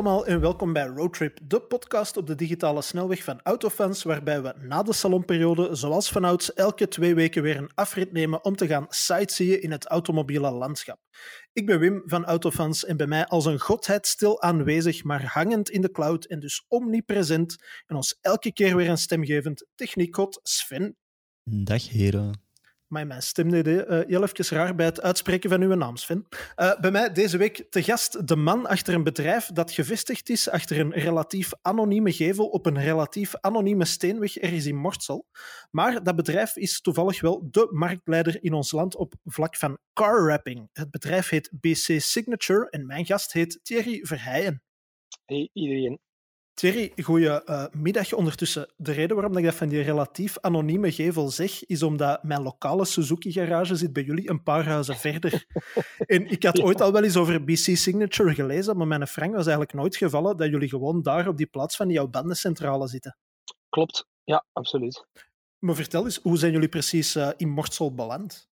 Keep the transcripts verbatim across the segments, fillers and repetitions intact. allemaal en welkom bij Roadtrip, de podcast op de digitale snelweg van Autofans, waarbij we na de salonperiode, zoals vanouds, elke twee weken weer een afrit nemen om te gaan sightseeën in het automobiele landschap. Ik ben Wim van Autofans en bij mij als een godheid stil aanwezig, maar hangend in de cloud en dus omnipresent en ons elke keer weer een stemgevend techniekgod Sven. Dag heren. Maar mijn stem deed uh, heel even raar bij het uitspreken van uw naam, Sven. Uh, bij mij deze week te gast de man achter een bedrijf dat gevestigd is achter een relatief anonieme gevel op een relatief anonieme steenweg ergens in Mortsel. Maar dat bedrijf is toevallig wel de marktleider in ons land op vlak van carwrapping. Het bedrijf heet B C Signature en mijn gast heet Thierry Verheijen. Hey iedereen. Thierry, goeiemiddag uh, ondertussen. De reden waarom ik dat van die relatief anonieme gevel zeg, is omdat mijn lokale Suzuki-garage zit bij jullie een paar huizen verder. En ik had ooit al wel eens over B C Signature gelezen, maar mijn frank was eigenlijk nooit gevallen dat jullie gewoon daar op die plaats van jouw bandencentrale zitten. Klopt, ja, absoluut. Maar vertel eens, hoe zijn jullie precies uh, in Mortsel beland?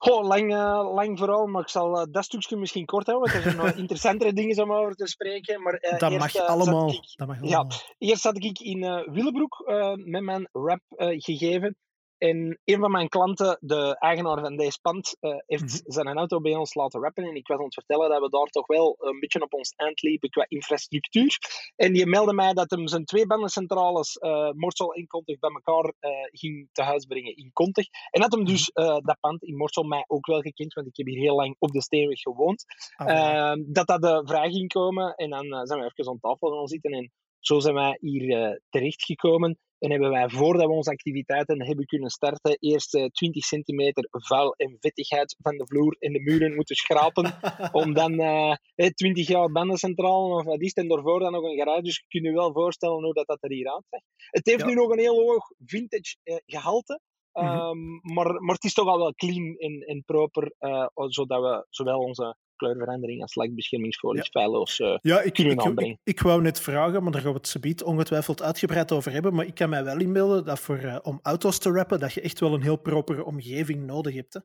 Goh, lang, uh, lang vooral, maar ik zal uh, dat stukje misschien kort houden, want er zijn nog interessantere dingen om over te spreken. Maar, uh, dat, eerst, mag uh, allemaal. Ik, dat mag allemaal. Ja, eerst zat ik in uh, Willebroek uh, met mijn rap uh, gegeven. En een van mijn klanten, de eigenaar van deze pand, uh, heeft mm-hmm. zijn auto bij ons laten rappen. En ik was aan het vertellen dat we daar toch wel een beetje op ons eind liepen qua infrastructuur. En die meldde mij dat hem zijn twee bandencentrales, uh, Mortsel en Kontich, bij elkaar uh, ging te huis brengen in Kontich. En dat hem dus uh, dat pand in Mortsel mij ook wel gekend, want ik heb hier heel lang op de steenweg gewoond. Oh. Uh, dat dat uh, vrij ging komen. En dan uh, zijn we even aan tafel gaan zitten. En zo zijn wij hier uh, terechtgekomen. En hebben wij, voordat we onze activiteiten hebben kunnen starten, eerst uh, twintig centimeter vuil en vettigheid van de vloer en de muren moeten schrapen, om dan uh, hey, twintig jaar bandencentraal of wat is het, en daarvoor dan nog een garage. Dus je kunt je wel voorstellen hoe dat, dat er hier uitziet. Het heeft ja. nu nog een heel hoog vintage uh, gehalte, um, mm-hmm. maar, maar het is toch al wel clean en, en proper, uh, zodat we zowel onze kleurverandering als lakbeschermingsfolie ja. feilloos uh, ja, ik, kunnen ik, aanbrengen. Ik, ik wou net vragen, maar daar gaan we het subiet ongetwijfeld uitgebreid over hebben, maar ik kan mij wel inbeelden dat voor, uh, om auto's te rappen, dat je echt wel een heel propere omgeving nodig hebt, hè?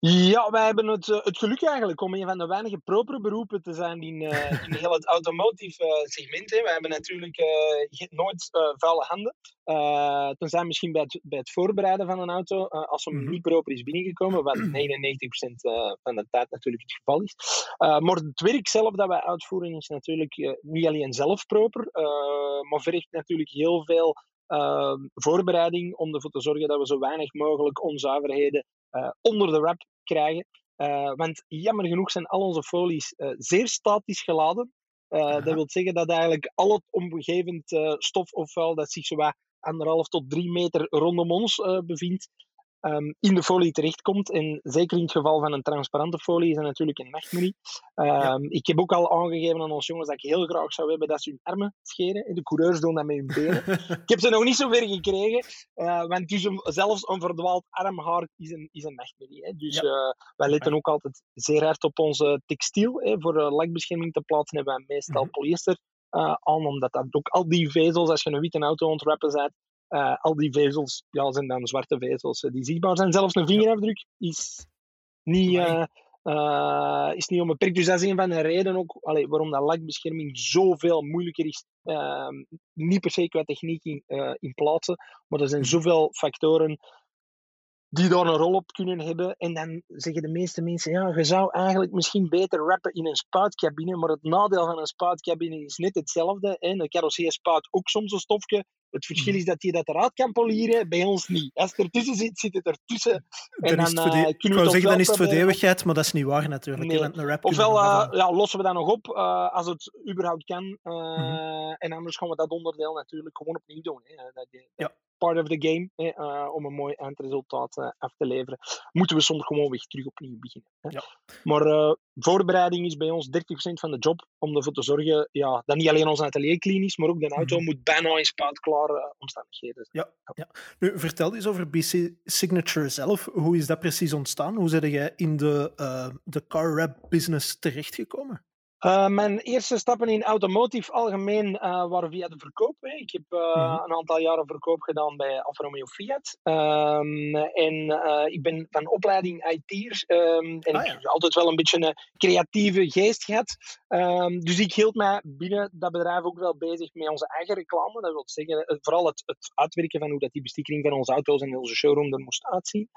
Ja, wij hebben het, uh, het geluk eigenlijk om een van de weinige propere beroepen te zijn in, uh, in heel het automotive uh, segment. Hè. Wij hebben natuurlijk uh, nooit uh, vuile handen. Uh, tenzij misschien bij het, bij het voorbereiden van een auto, uh, als hem mm-hmm. niet proper is binnengekomen, wat negenennegentig procent uh, van de tijd natuurlijk het geval is. Uh, maar het werk zelf dat wij uitvoeren is natuurlijk uh, niet alleen zelf proper, uh, maar vergt natuurlijk heel veel uh, voorbereiding om ervoor te zorgen dat we zo weinig mogelijk onzuiverheden Uh, onder de wrap krijgen. Uh, want jammer genoeg zijn al onze folies uh, zeer statisch geladen. Uh, dat wil zeggen dat eigenlijk al het omgevend uh, stof of vuil dat zich zo'n anderhalf tot drie meter rondom ons uh, bevindt, um, in de folie terechtkomt. En zeker in het geval van een transparante folie is dat natuurlijk een nachtmerrie. Um, ja. Ik heb ook al aangegeven aan ons jongens dat ik heel graag zou hebben dat ze hun armen scheren. En de coureurs doen dat met hun benen. Ik heb ze nog niet zo ver gekregen. Uh, want dus een, zelfs een verdwaald armhaar is een, is een nachtmerrie. Hè. Dus ja. uh, wij letten ook altijd zeer hard op onze textiel. Hè. Voor uh, lakbescherming te plaatsen hebben wij meestal mm-hmm. polyester uh, aan. Omdat dat ook al die vezels, als je een witte auto ontrappen bent, Uh, al die vezels, ja, zijn dan zwarte vezels uh, die zichtbaar zijn. Zelfs een vingerafdruk is niet, uh, uh, is niet onbeperkt. Dus dat is een van de redenen ook allee, waarom dat lakbescherming zoveel moeilijker is. Uh, niet per se qua techniek in, uh, in plaatsen, maar er zijn zoveel factoren die daar een rol op kunnen hebben. En dan zeggen de meeste mensen, ja, je zou eigenlijk misschien beter rappen in een spuitcabine, maar het nadeel van een spuitcabine is net hetzelfde. Hè? Een carrosserie spuit ook soms een stofje. Het verschil is dat je dat eruit kan polieren, bij ons niet. Als het ertussen zit, zit het ertussen. En dan, dan, uh, ik wou zeggen, dan is het voor de eeuwigheid, maar dat is niet waar natuurlijk. Nee. Een rap ofwel uh, ja, lossen we dat nog op, uh, als het überhaupt kan. Uh, mm-hmm. En anders gaan we dat onderdeel natuurlijk gewoon opnieuw doen. Hè. Dat, dat, ja. Part of the game, hè, uh, om een mooi eindresultaat uh, af te leveren, moeten we soms gewoon weer terug opnieuw beginnen. Hè. Ja. Maar uh, voorbereiding is bij ons dertig procent van de job, om ervoor te zorgen ja, dat niet alleen ons atelier clean is, maar ook de auto mm-hmm. moet bijna in spuitklaar uh, omstandigheden zijn. Ja. Ja. Nu, vertel eens over B C Signature zelf. Hoe is dat precies ontstaan? Hoe ben jij in de, uh, de car wrap business terechtgekomen? Uh, mijn eerste stappen in automotive algemeen uh, waren via de verkoop. Hè. Ik heb uh, mm-hmm. een aantal jaren verkoop gedaan bij Alfa Romeo Fiat. Um, en uh, ik ben van opleiding I T'er. Um, en ah, ja. ik heb altijd wel een beetje een creatieve geest gehad. Um, dus ik hield mij binnen dat bedrijf ook wel bezig met onze eigen reclame. Dat wil zeggen, vooral het, het uitwerken van hoe dat die bestikkering van onze auto's en onze showroom er moest uitzien.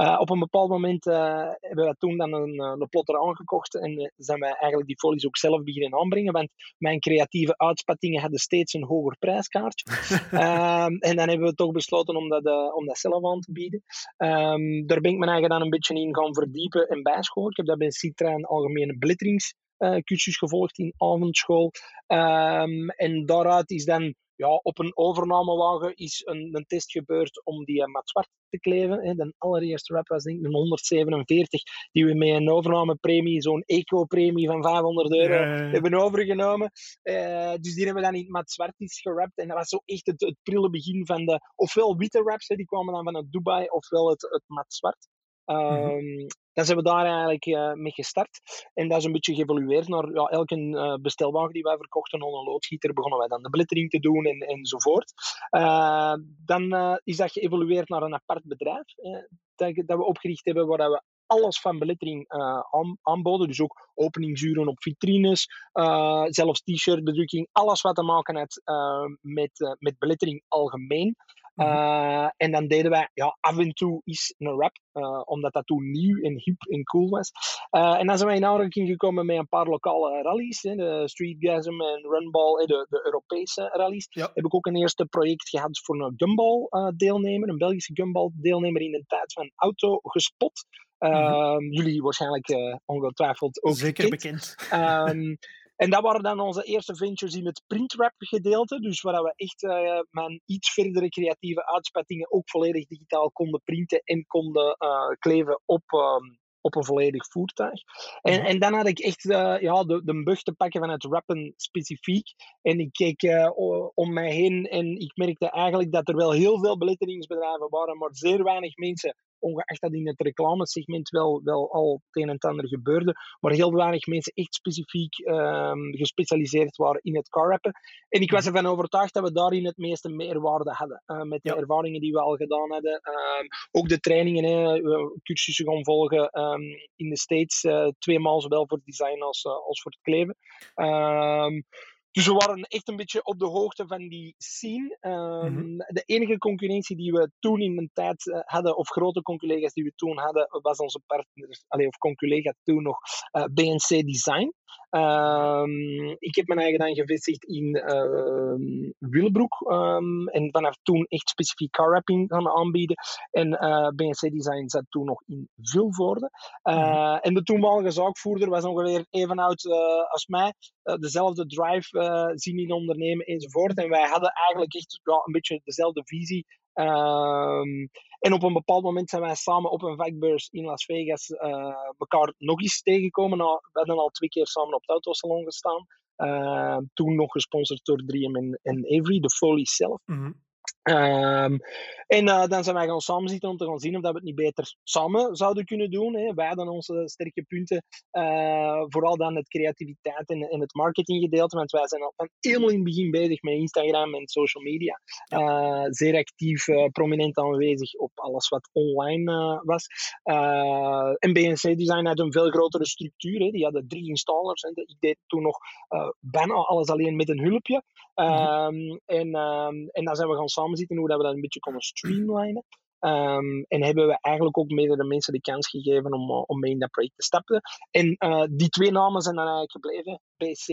Uh, op een bepaald moment uh, hebben we toen dan een, een plotter aangekocht. En uh, zijn wij eigenlijk die folies ook zelf beginnen aanbrengen, want mijn creatieve uitspattingen hadden steeds een hoger prijskaartje. um, en dan hebben we toch besloten om dat, uh, om dat zelf aan te bieden. Um, daar ben ik mijn eigen dan een beetje in gaan verdiepen en bijscholen. Ik heb dat bij Citroën algemene blitteringscursus gevolgd in avondschool. Um, en daaruit is dan ja, op een overnamewagen is een, een test gebeurd om die uh, mat zwart te kleven. Hè. De allereerste rap was denk ik een honderdzevenenveertig, die we met een overnamepremie, zo'n eco-premie van vijfhonderd euro yeah. hebben overgenomen. Uh, dus die hebben we dan in het mat zwart is gerapt. En dat was zo echt het, het prille begin van de, ofwel witte raps, hè, die kwamen dan vanuit Dubai, ofwel het, het mat zwart. Um, mm-hmm. Dan zijn we daar eigenlijk uh, mee gestart. En dat is een beetje geëvolueerd naar ja, elke uh, bestelwagen die wij verkochten, onder een loodgieter, begonnen wij dan de blittering te doen en, enzovoort. Uh, dan uh, is dat geëvolueerd naar een apart bedrijf uh, dat, dat we opgericht hebben, waar we alles van belettering uh, aan, aanboden. Dus ook openingsuren op vitrines, uh, zelfs t-shirtbedrukking, alles wat te maken had uh, met, uh, met belettering algemeen. Uh, mm-hmm. En dan deden wij ja, af en toe is een rap, uh, omdat dat toen nieuw en hip en cool was. Uh, en dan zijn wij in aanraking gekomen met een paar lokale rallies, hè, de Streetgasm en Runball, de, de Europese rallies. Ja. Heb ik ook een eerste project gehad voor een Gumball uh, deelnemer, een Belgische Gumball deelnemer in de tijd van Autogespot. Uh, mm-hmm. Jullie waarschijnlijk uh, ongetwijfeld ook zeker bekend. Um, en dat waren dan onze eerste ventures in het printrap gedeelte. Dus waar we echt uh, mijn iets verdere creatieve uitspattingen ook volledig digitaal konden printen en konden uh, kleven op, um, op een volledig voertuig. En, mm-hmm. en dan had ik echt uh, ja, de, de bug te pakken van het rappen specifiek. En ik keek uh, om mij heen en ik merkte eigenlijk dat er wel heel veel beletteringsbedrijven waren, maar zeer weinig mensen, ongeacht dat in het reclamesegment wel, wel al het een en het ander gebeurde, maar heel weinig mensen echt specifiek um, gespecialiseerd waren in het carrappen. En ik was ervan overtuigd dat we daarin het meeste meerwaarde hadden, uh, met de ja. ervaringen die we al gedaan hadden. Um, ook de trainingen, hè, cursussen gaan volgen um, in de States, uh, tweemaal zowel voor het design als, uh, als voor het kleven. Um, Dus we waren echt een beetje op de hoogte van die scene. Um, mm-hmm. De enige concurrentie die we toen in mijn tijd uh, hadden, of grote conculega's die we toen hadden, was onze partner, allee, of conculega toen nog, uh, B N C Design. Um, ik heb mijn eigen dan gevestigd in uh, Willebroek um, en vanaf toen echt specifiek carwrapping gaan aanbieden. En uh, B N C Design zat toen nog in Vilvoorde. Uh, mm-hmm. En de toenmalige zaakvoerder was ongeveer even oud uh, als mij. Uh, dezelfde drive uh, zien in ondernemen enzovoort. En wij hadden eigenlijk echt ja, een beetje dezelfde visie. Um, en op een bepaald moment zijn wij samen op een vakbeurs in Las Vegas uh, elkaar nog eens tegengekomen. Nou, we hadden al twee keer samen op het autosalon gestaan. Uh, toen nog gesponsord door drie M en, en Avery, de folies zelf. Mm-hmm. Um, en uh, dan zijn wij gaan samenzitten om te gaan zien of dat we het niet beter samen zouden kunnen doen. Hè. Wij hadden onze sterke punten, uh, vooral dan het creativiteit en, en het marketinggedeelte, want wij zijn al van helemaal in het begin bezig met Instagram en social media. Uh, zeer actief, uh, prominent aanwezig op alles wat online uh, was. Uh, en B N C Design had een veel grotere structuur. Hè. Die hadden drie installers. Hè. Ik deed toen nog uh, bijna alles alleen met een hulpje. Um, mm-hmm. en, um, en dan zijn we gaan samenzitten, hoe dat we dat een beetje konden streamlinen. Um, en hebben we eigenlijk ook meerdere mensen de kans gegeven om, uh, om mee in dat project te stappen. En uh, die twee namen zijn dan eigenlijk gebleven. B C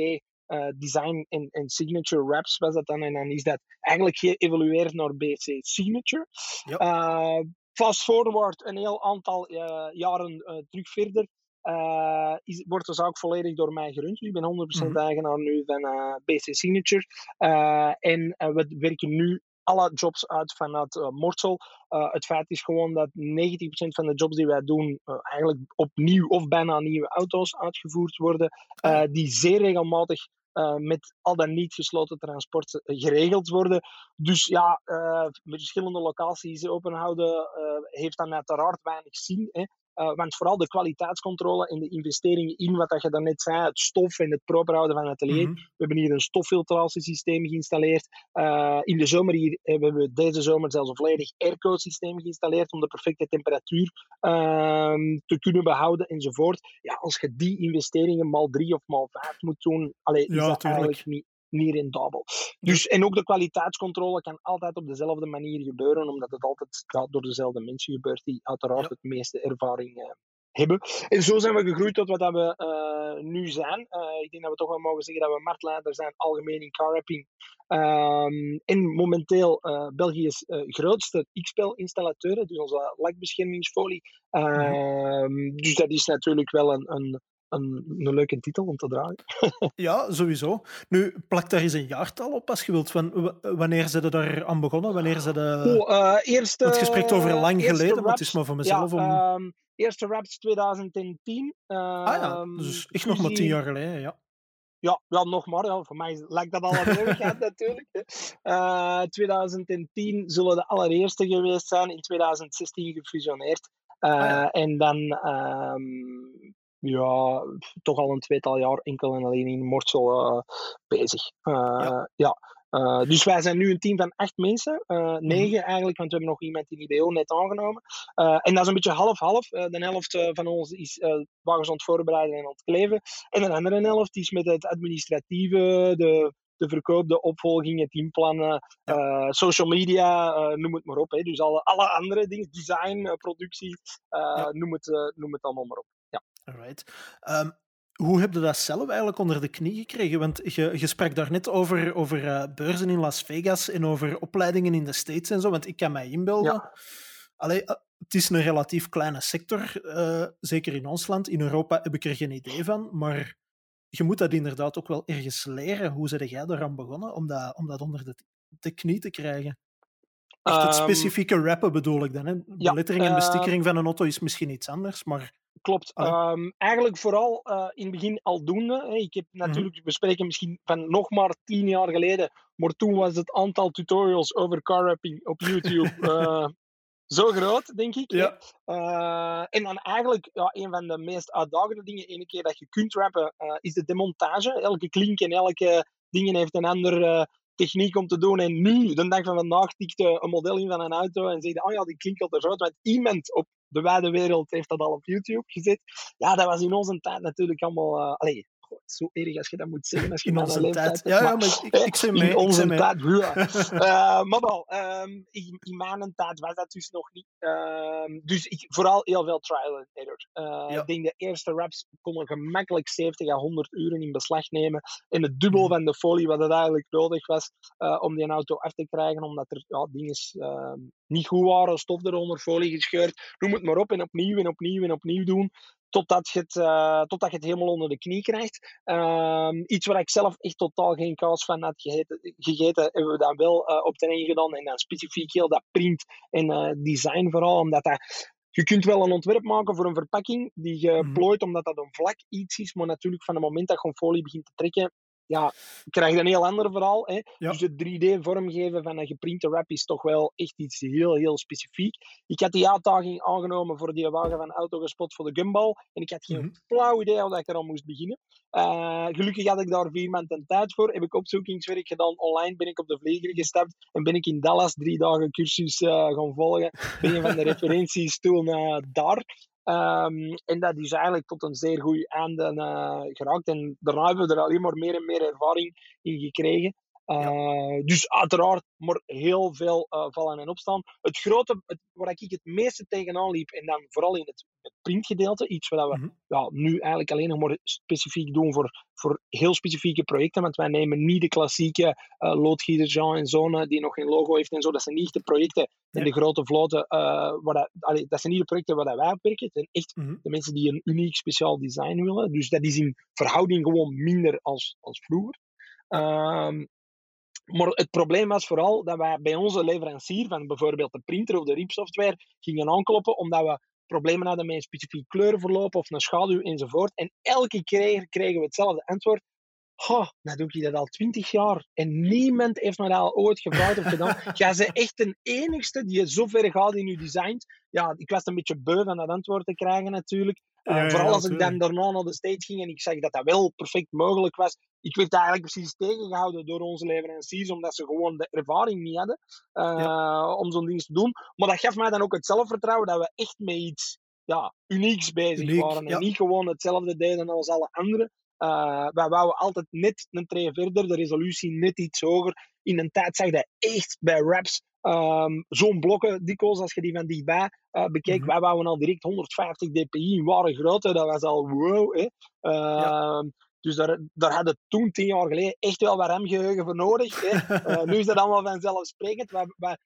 uh, Design en, en Signature Wraps was dat dan. En dan is dat eigenlijk geëvolueerd naar B C Signature. Yep. Uh, fast forward een heel aantal uh, jaren uh, terug verder. Uh, is, wordt dus ook volledig door mij gerund. Dus ik ben honderd procent mm-hmm. eigenaar nu van uh, B C Signature. Uh, en uh, we werken nu alle jobs uit vanuit uh, Mortsel. Uh, het feit is gewoon dat negentig procent van de jobs die wij doen uh, eigenlijk opnieuw of bijna nieuwe auto's uitgevoerd worden, uh, die zeer regelmatig Uh, met al dan niet gesloten transport geregeld worden. Dus ja, uh, verschillende locaties openhouden uh, heeft dan uiteraard weinig zin. Hè. Uh, want vooral de kwaliteitscontrole en de investeringen in wat dat je daarnet zei, het stof en het proper houden van het atelier. Mm-hmm. We hebben hier een stoffiltratiesysteem geïnstalleerd. Uh, in de zomer hier hebben we deze zomer zelfs een volledig airco-systeem geïnstalleerd om de perfecte temperatuur uh, te kunnen behouden enzovoort. Ja, als je die investeringen maal drie of maal vijf moet doen, allee, is ja, dat eigenlijk niet... niet rendabel. Dus, en ook de kwaliteitscontrole kan altijd op dezelfde manier gebeuren, omdat het altijd ja, door dezelfde mensen gebeurt die uiteraard ja. het meeste ervaring uh, hebben. En zo zijn we gegroeid tot wat dat we uh, nu zijn. Uh, ik denk dat we toch wel mogen zeggen dat we marktleider zijn, algemeen in carwrapping. Um, en momenteel uh, België's uh, grootste X P E L installateur, dus onze lakbeschermingsfolie. Uh, ja. Dus dat is natuurlijk wel een... een Een, een leuke titel om te dragen. Ja, sowieso. Nu, plak daar eens een jaartal op als je wilt. Wanneer zijn ze daar aan begonnen? Wanneer zijn de... oh, uh, eerste, het gesprek over lang geleden, raps, maar het is maar voor mezelf. Ja, om... um, eerste Raps twintig tien. Uh, ah ja, dus echt nog maar tien jaar geleden, ja. Ja, ja, nog maar. Ja. Voor mij lijkt dat al een eeuwigheid natuurlijk. Uh, twintig tien zullen de allereerste geweest zijn. In twintig zestien gefusioneerd. Uh, ah, ja. En dan... Um, ja, toch al een tweetal jaar enkel en alleen in Mortsel uh, bezig. Uh, ja. ja. Uh, dus wij zijn nu een team van acht mensen. Uh, negen eigenlijk, want we hebben nog iemand in I B O net aangenomen. Uh, en dat is een beetje half-half. Uh, de helft uh, van ons is uh, wagens aan het voorbereiden en aan het kleven. En de andere helft is met het administratieve, de, de verkoop, de opvolging, het inplannen, ja. uh, social media, uh, noem het maar op. Hè. Dus alle, alle andere dingen, design, uh, productie, uh, ja. noem het, uh, noem het allemaal maar op. Ja. Alright. Um, hoe heb je dat zelf eigenlijk onder de knie gekregen? Want je, je sprak daarnet over, over uh, beurzen in Las Vegas en over opleidingen in de States en zo, want ik kan mij inbeelden. Ja. Allee, uh, het is een relatief kleine sector, uh, zeker in ons land. In Europa heb ik er geen idee van, maar je moet dat inderdaad ook wel ergens leren. Hoe ben jij eraan begonnen om dat, om dat onder de, de knie te krijgen? Echt het specifieke rappen bedoel ik dan. Hè? Ja, Belettering en bestikkering van een auto is misschien iets anders, maar... Klopt. Oh. Um, eigenlijk vooral uh, in het begin aldoende. Hè. Ik heb natuurlijk, mm-hmm. we spreken misschien van nog maar tien jaar geleden, maar toen was het aantal tutorials over carwrapping op YouTube uh, zo groot, denk ik. Ja. Uh, en dan eigenlijk, ja, een van de meest uitdagende dingen, ene keer dat je kunt rappen, uh, is de demontage. Elke klink en elke ding heeft een ander... Uh, techniek om te doen. En nu, de dag van vandaag, tikte een model in van een auto en zei, oh ja, die klinkt al te groot, want iemand op de wijde wereld heeft dat al op YouTube gezet. Ja, dat was in onze tijd natuurlijk allemaal... Uh, allez, goh, zo erg als je dat moet zeggen. Als je in onze tijd. tijd ja, maar, ja, maar ik, ik zei mee. In onze mee. tijd, ja. uh, Maar wel, um, in, in mijn tijd was dat dus nog niet. Uh, dus ik, vooral heel veel trial and error. Uh, ja. Ik denk de eerste raps konden gemakkelijk zeventig à honderd uren in beslag nemen. En het dubbel van de folie wat het eigenlijk nodig was uh, om die auto af te krijgen, omdat er ja, dingen uh, niet goed waren, stof eronder, folie gescheurd. Noem het maar op en opnieuw en opnieuw en opnieuw doen. Totdat je, het, uh, totdat je het helemaal onder de knie krijgt. Uh, iets waar ik zelf echt totaal geen kaas van had gegeten, gegeten hebben we dat wel uh, op terrein gedaan. En dan specifiek heel dat print en uh, design vooral. Omdat dat, je kunt wel een ontwerp maken voor een verpakking die je plooit, omdat dat een vlak iets is. Maar natuurlijk van het moment dat je een folie begint te trekken, ja, krijg je een heel ander verhaal. Hè? Ja. Dus het drie D-vormgeven van een geprinte wrap is toch wel echt iets heel, heel specifiek. Ik had die uitdaging aangenomen voor die wagen van Autogespot voor de Gumball. En ik had geen mm-hmm. flauw idee hoe ik er al moest beginnen. Uh, gelukkig had ik daar vier maanden tijd voor. Heb ik opzoekingswerk gedaan. Online ben ik op de vlieger gestapt. En ben ik in Dallas drie dagen cursus uh, gaan volgen. Ben je van de referenties toen uh, daar... Um, en dat is eigenlijk tot een zeer goede einde uh, geraakt. En daarna hebben we er alleen maar meer en meer ervaring in gekregen. Uh, ja. Dus uiteraard, maar heel veel uh, vallen en opstaan. Het grote, het, waar ik het meeste tegenaan liep, en dan vooral in het, het printgedeelte, iets wat we mm-hmm. ja, nu eigenlijk alleen nog maar specifiek doen voor, voor heel specifieke projecten, want wij nemen niet de klassieke uh, loodgieter Jean en Zoon, die nog geen logo heeft en zo. Dat zijn niet de projecten en ja. de grote vloten, uh, waar dat, allee, dat zijn niet de projecten waar wij op werken. Het zijn echt mm-hmm. de mensen die een uniek speciaal design willen. Dus dat is in verhouding gewoon minder als, als vroeger. Um, Maar het probleem was vooral dat wij bij onze leverancier van bijvoorbeeld de printer of de riepsoftware gingen aankloppen, omdat we problemen hadden met een specifiek kleurenverloop of een schaduw enzovoort. En elke keer kregen we hetzelfde antwoord. oh, dat doe ik dat al twintig jaar. En niemand heeft me dat al ooit gevraagd of gedaan. Jij bent echt de enigste die je zo ver gaat in je design. Ja, ik was een beetje beu van dat antwoord te krijgen natuurlijk. Uh, ja, ja, vooral als ik dan daarna naar de stage ging en ik zag dat dat wel perfect mogelijk was. Ik werd eigenlijk precies tegengehouden door onze leveranciers, omdat ze gewoon de ervaring niet hadden uh, ja. om zo'n ding te doen. Maar dat gaf mij dan ook het zelfvertrouwen dat we echt met iets ja, unieks bezig Uniek, waren. En ja. niet gewoon hetzelfde deden als alle anderen. Uh, wij wouden altijd net een tree verder, de resolutie net iets hoger. In een tijd zag je echt bij raps um, zo'n blokken dikwijls, als je die van dichtbij uh, bekeek. Mm-hmm. Wij wouden al direct honderdvijftig dpi in ware grootte, dat was al wow. Hè. Uh, ja. Dus daar, daar hadden toen, tien jaar geleden, echt wel wat remgeheugen voor nodig. Hè. Uh, nu is dat allemaal vanzelfsprekend. Wij, wij,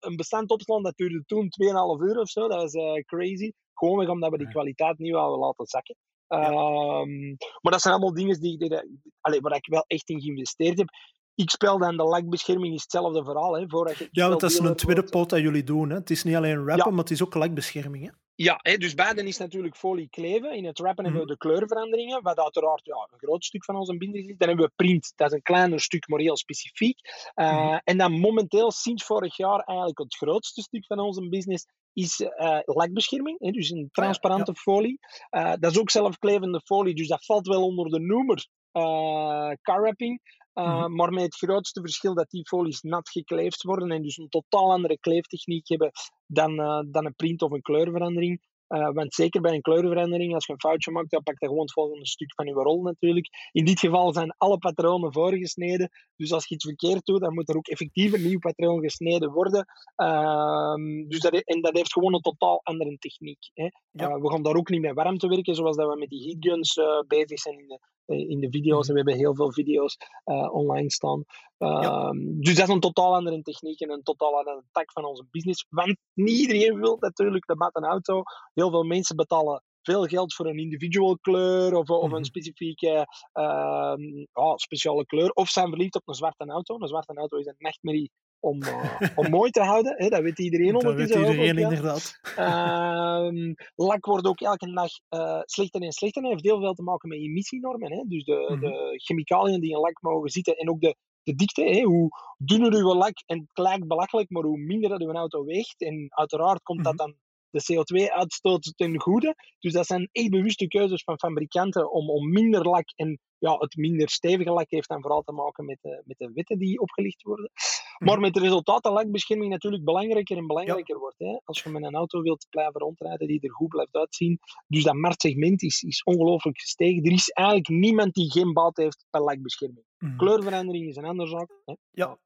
een bestand opslaan, dat duurde toen twee komma vijf uur of zo, dat was uh, crazy. Gewoon omdat we die kwaliteit niet wilden laten zakken. Ja. Um, maar dat zijn allemaal dingen die, die, die, allee, waar ik wel echt in geïnvesteerd heb. X P E L en de lakbescherming is hetzelfde verhaal. Hè, voordat je ja, want dat is een tweede pot dat jullie doen. Hè? Het is niet alleen rappen, ja. maar het is ook lakbescherming. Hè? Ja, hè, dus beiden is natuurlijk folie kleven. In het rappen mm. hebben we de kleurveranderingen, wat uiteraard ja, een groot stuk van onze binding is. Dan hebben we print, dat is een kleiner stuk, maar heel specifiek. Uh, mm. En dan momenteel, sinds vorig jaar, eigenlijk het grootste stuk van onze business is uh, lakbescherming, hè, dus een transparante ja, ja. folie. Uh, dat is ook zelfklevende folie, dus dat valt wel onder de noemer uh, car wrapping. Uh, mm-hmm. Maar met het grootste verschil dat die folies nat gekleefd worden en dus een totaal andere kleeftechniek hebben dan, uh, dan een print of een kleurverandering. Uh, want zeker bij een kleurverandering, als je een foutje maakt, dan pak je gewoon het volgende stuk van je rol natuurlijk. In dit geval zijn alle patronen voorgesneden. Dus als je iets verkeerd doet, dan moet er ook effectief een nieuw patroon gesneden worden. Uh, dus dat, en dat heeft gewoon een totaal andere techniek. Hè. Ja. Uh, we gaan daar ook niet mee warm te werken, zoals dat we met die heatguns uh, bezig zijn in de, uh, in de video's. En we hebben heel veel video's uh, online staan. Uh, ja. Dus dat is een totaal andere techniek en een totaal andere tak van onze business. Want niet iedereen wil natuurlijk de matte auto. Heel veel mensen betalen veel geld voor een individual kleur of, of een specifieke uh, oh, speciale kleur. Of zijn verliefd op een zwarte auto. Een zwarte auto is een nachtmerrie om, uh, om mooi te houden. He, dat weet iedereen ondertussen. Dat weet iedereen, ook, inderdaad. Ja. Uh, lak wordt ook elke dag uh, slechter en slechter. Dat heeft heel veel te maken met emissienormen. He. Dus de, mm-hmm. de chemicaliën die in lak mogen zitten en ook de De dikte, hè? Hoe dunner uw lak, en het lijkt belachelijk, maar hoe minder dat uw auto weegt. En uiteraard komt dat dan de C O twee uitstoot ten goede. Dus dat zijn echt bewuste keuzes van fabrikanten om, om minder lak. En ja, het minder stevige lak heeft dan vooral te maken met de, met de wetten die opgelicht worden. Maar met het resultaat dat lakbescherming natuurlijk belangrijker en belangrijker ja. wordt. Hè? Als je met een auto wilt blijven rondrijden die er goed blijft uitzien. Dus dat marktsegment is, is ongelooflijk gestegen. Er is eigenlijk niemand die geen baat heeft bij lakbescherming. Mm. Kleurverandering is een andere zaak. Hè? Ja.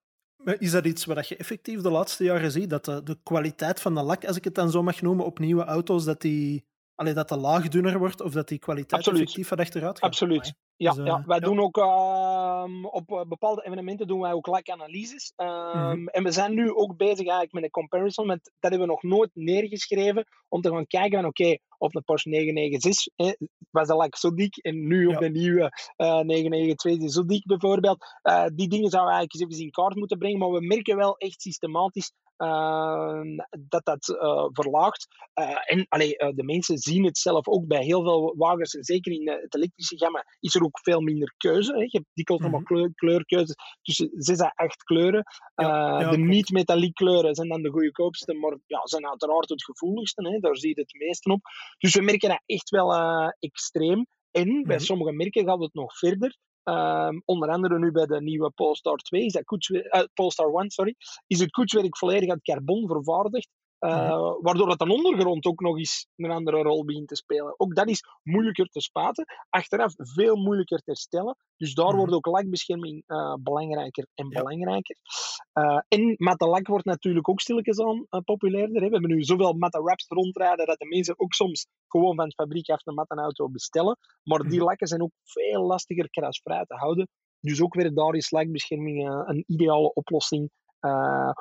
Is dat iets wat je effectief de laatste jaren ziet? Dat de, de kwaliteit van de lak, als ik het dan zo mag noemen, op nieuwe auto's, dat die, allee, dat de laag dunner wordt of dat die kwaliteit Absoluut. effectief van achteruit gaat? Absoluut. Ja, dus, uh, ja, wij ja. doen ook uh, op bepaalde evenementen doen wij ook lakanalyses. Um, mm-hmm. En we zijn nu ook bezig eigenlijk met een comparison. Met, dat hebben we nog nooit neergeschreven. Om te gaan kijken van oké, okay, op de Porsche negen negen zes eh, was de lak zo dik. En nu op ja. de nieuwe uh, negen negen twee is zo dik bijvoorbeeld. Uh, die dingen zouden we eigenlijk eens even in kaart moeten brengen. Maar we merken wel echt systematisch uh, dat dat uh, verlaagt. Uh, en allee, uh, de mensen zien het zelf ook bij heel veel wagens. En zeker in uh, het elektrische gamma is er ook veel minder keuze. Hè. Je hebt dikwijls mm-hmm. nog maar kleurkeuzes tussen zes à acht kleuren. Ja, uh, ja, de niet-metalliek kleuren zijn dan de goedkoopste, maar ja, zijn uiteraard het gevoeligste. Hè. Daar zie je het meeste op. Dus we merken dat echt wel uh, extreem. En mm-hmm. bij sommige merken gaat het nog verder. Um, onder andere nu bij de nieuwe Polestar twee, is dat koetswerk, uh, Polestar één, sorry, is het koetswerk volledig uit carbon vervaardigd. Uh, ja. Waardoor dat aan ondergrond ook nog eens een andere rol begint te spelen. Ook dat is moeilijker te spaten. Achteraf veel moeilijker te herstellen. Dus daar ja. wordt ook lakbescherming uh, belangrijker en ja. belangrijker. Uh, en matte lak wordt natuurlijk ook stilletjes aan uh, populairder. Hè. We hebben nu zoveel matte wraps rondrijden dat de mensen ook soms gewoon van het fabriek af een matte auto bestellen. Maar ja. die lakken zijn ook veel lastiger krasvrij te houden. Dus ook weer daar is lakbescherming uh, een ideale oplossing. Uh,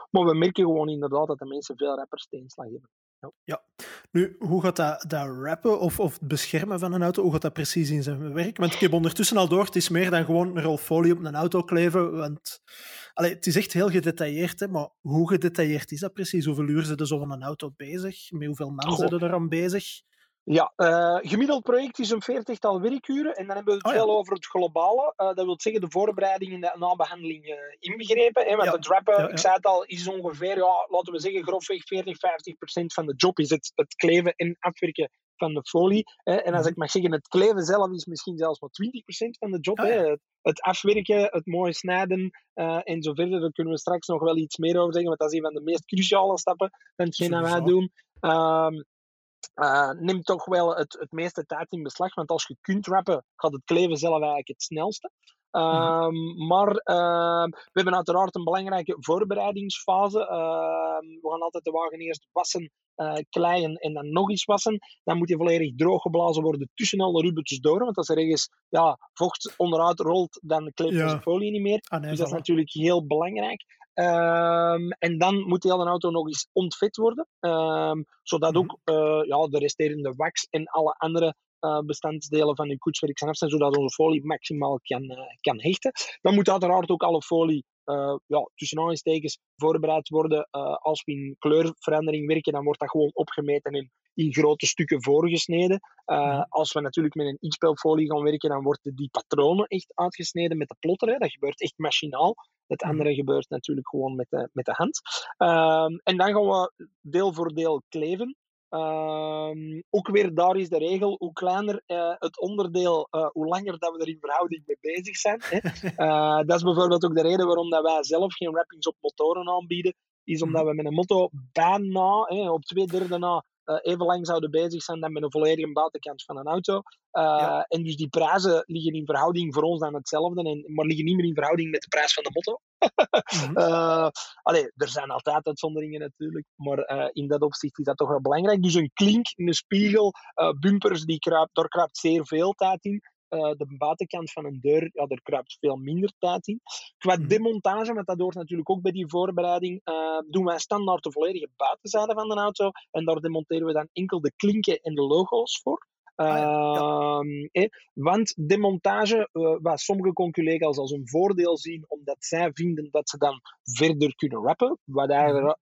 maar we merken gewoon inderdaad dat de mensen veel rappers teenslag hebben. Ja. ja. Nu, hoe gaat dat, dat rappen of, of beschermen van een auto, hoe gaat dat precies in zijn werk? Want ik heb ondertussen al door, het is meer dan gewoon een rol folie op een auto kleven. Want allee, het is echt heel gedetailleerd, hè, maar hoe gedetailleerd is dat precies? Hoeveel uur zitten ze dus op een auto bezig? Met hoeveel man zijn ze er aan bezig? Ja, uh, gemiddeld project is een veertigtal werkuren. En dan hebben we het oh, ja. wel over het globale. Uh, dat wil zeggen de voorbereiding en de nabehandeling uh, inbegrepen. Hè, want ja. het rappen, ja, ja. ik zei het al, is ongeveer, ja, laten we zeggen, grofweg veertig, vijftig procent van de job is het, het kleven en afwerken van de folie. Hè. En als ik mag zeggen, het kleven zelf is misschien zelfs maar twintig procent van de job. Oh, ja. hè. Het, het afwerken, het mooie snijden uh, en zo verder. Daar kunnen we straks nog wel iets meer over zeggen, want dat is een van de meest cruciale stappen van hetgeen dat wij doen. Um, Uh, neemt toch wel het, het meeste tijd in beslag, want als je kunt rappen, gaat het kleven zelf eigenlijk het snelste. Uh, mm-hmm. Maar uh, we hebben uiteraard een belangrijke voorbereidingsfase. Uh, we gaan altijd de wagen eerst wassen, uh, kleien en dan nog eens wassen. Dan moet je volledig droog geblazen worden tussen alle rubbertjes door, want als er ergens ja, vocht onderuit rolt, dan kleeft ja. de folie niet meer. Ah, nee, dus dat is natuurlijk heel belangrijk. Um, en dan moet heel de auto nog eens ontvet worden, um, zodat ook uh, ja, de resterende wax en alle andere uh, bestanddelen van uw koetswerk zijn af zijn, zodat onze folie maximaal kan, uh, kan hechten. Dan moet uiteraard ook alle folie uh, ja, tussen aanstekens voorbereid worden. Uh, als we in kleurverandering werken, dan wordt dat gewoon opgemeten en in grote stukken voorgesneden. Uh, als we natuurlijk met een X P E L folie gaan werken, dan worden die patronen echt uitgesneden met de plotter. Hè. Dat gebeurt echt machinaal. Het andere gebeurt natuurlijk gewoon met de, met de hand. Um, en dan gaan we deel voor deel kleven. Um, ook weer, daar is de regel, hoe kleiner uh, het onderdeel, uh, hoe langer dat we er in verhouding mee bezig zijn. Hè. Uh, dat is bijvoorbeeld ook de reden waarom dat wij zelf geen wrappings op motoren aanbieden. Is omdat we met een motto bijna, hè, op twee derde na, Uh, even lang zouden bezig zijn dan met een volledige buitenkant van een auto. Uh, ja. En dus die prijzen liggen in verhouding voor ons dan hetzelfde, en, maar liggen niet meer in verhouding met de prijs van de motto. mm-hmm. uh, allee, er zijn altijd uitzonderingen natuurlijk, maar uh, in dat opzicht is dat toch wel belangrijk. Dus een klink, een spiegel, uh, bumpers, die kruipt, daar kruipt zeer veel tijd in. Uh, de buitenkant van een deur, ja, daar kruipt veel minder tijd in. Qua demontage, want dat hoort natuurlijk ook bij die voorbereiding, uh, doen wij standaard de volledige buitenzijde van de auto en daar demonteren we dan enkel de klinken en de logo's voor. Uh, ah, ja. eh, want demontage, uh, wat sommige conculega's als een voordeel zien, omdat zij vinden dat ze dan verder kunnen rappen, wat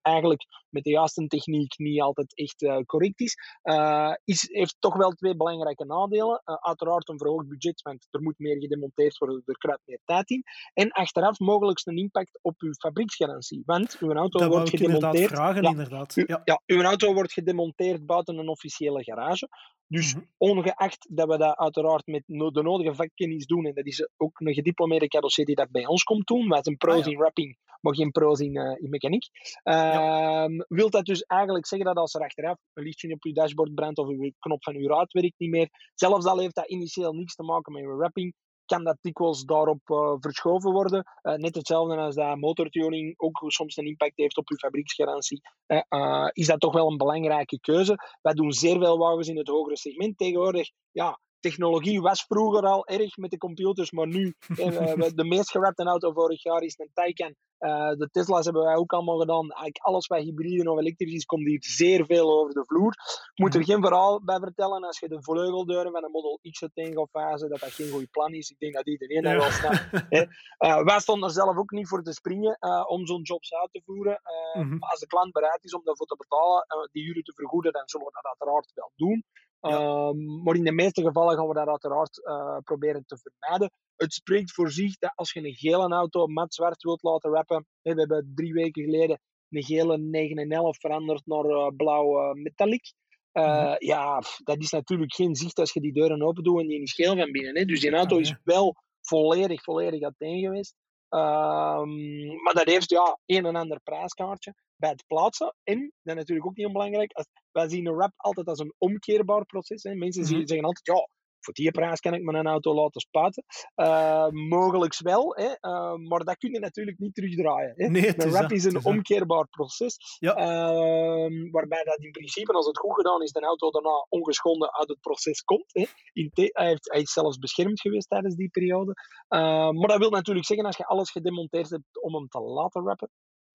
eigenlijk met de juiste techniek niet altijd echt uh, correct is, uh, is, heeft toch wel twee belangrijke nadelen. Uh, uiteraard een verhoogd budget, want er moet meer gedemonteerd worden, er kruipt meer tijd in. En achteraf mogelijk een impact op uw fabrieksgarantie, want uw auto dat wordt gedemonteerd. Vragen, ja, inderdaad. U, ja. ja, uw auto wordt gedemonteerd buiten een officiële garage. Dus mm-hmm. ongeacht dat we dat uiteraard met no- de nodige vakkennis doen, en dat is ook een gediplomeerde carrossier die dat bij ons komt doen, wij zijn pro's ah, ja. in wrapping, maar geen pro's in, uh, in mechaniek. Uh, ja. Wil dat dus eigenlijk zeggen dat als er achteraf een lichtje op uw dashboard brandt of uw knop van uw ruit werkt niet meer, zelfs al heeft dat initieel niks te maken met uw wrapping, kan dat dikwijls daarop uh, verschoven worden. Uh, net hetzelfde als dat motortuning ook soms een impact heeft op uw fabrieksgarantie. Uh, uh, is dat toch wel een belangrijke keuze. Wij doen zeer veel wagens in het hogere segment tegenwoordig. Ja, technologie was vroeger al erg met de computers, maar nu, uh, de meest gerapte auto vorig jaar is een Taycan. Uh, de Tesla's hebben wij ook allemaal gedaan. Eigenlijk alles wat hybride of elektrisch is, komt hier zeer veel over de vloer. Ik moet er geen verhaal bij vertellen. Als je de vleugeldeuren van een Model X uiteen gaat verhuizen, dat dat geen goed plan is. Ik denk dat iedereen daar wel snapt. Hè. Uh, wij stonden er zelf ook niet voor te springen uh, om zo'n jobs uit te voeren. Uh, mm-hmm. Als de klant bereid is om daarvoor te betalen, uh, die uren te vergoeden, dan zullen we dat uiteraard wel doen. Ja. Um, maar in de meeste gevallen gaan we dat uiteraard uh, proberen te vermijden. Het spreekt voor zich dat als je een gele auto mat zwart wilt laten rappen, hey, we hebben drie weken geleden een gele negen elf veranderd naar uh, blauw uh, metallic. Uh, mm-hmm. Ja, pff, dat is natuurlijk geen zicht als je die deuren open doet en die is geel van binnen. Hè. Dus die auto is wel volledig, volledig uiteen geweest. Um, maar dat heeft ja, een en ander prijskaartje bij het plaatsen. En, dat is natuurlijk ook niet onbelangrijk, als, wij zien een rap altijd als een omkeerbaar proces. Hè. Mensen mm-hmm. zeggen altijd, ja, voor die prijs kan ik mijn auto laten spuiten. Uh, mogelijks wel, hè. Uh, maar dat kun je natuurlijk niet terugdraaien. Hè. Nee, een rap is een omkeerbaar proces. Ja. Uh, waarbij dat in principe, als het goed gedaan is, de auto daarna ongeschonden uit het proces komt. Hè. In te- hij, heeft, hij is zelfs beschermd geweest tijdens die periode. Uh, maar dat wil natuurlijk zeggen, als je alles gedemonteerd hebt om hem te laten rappen,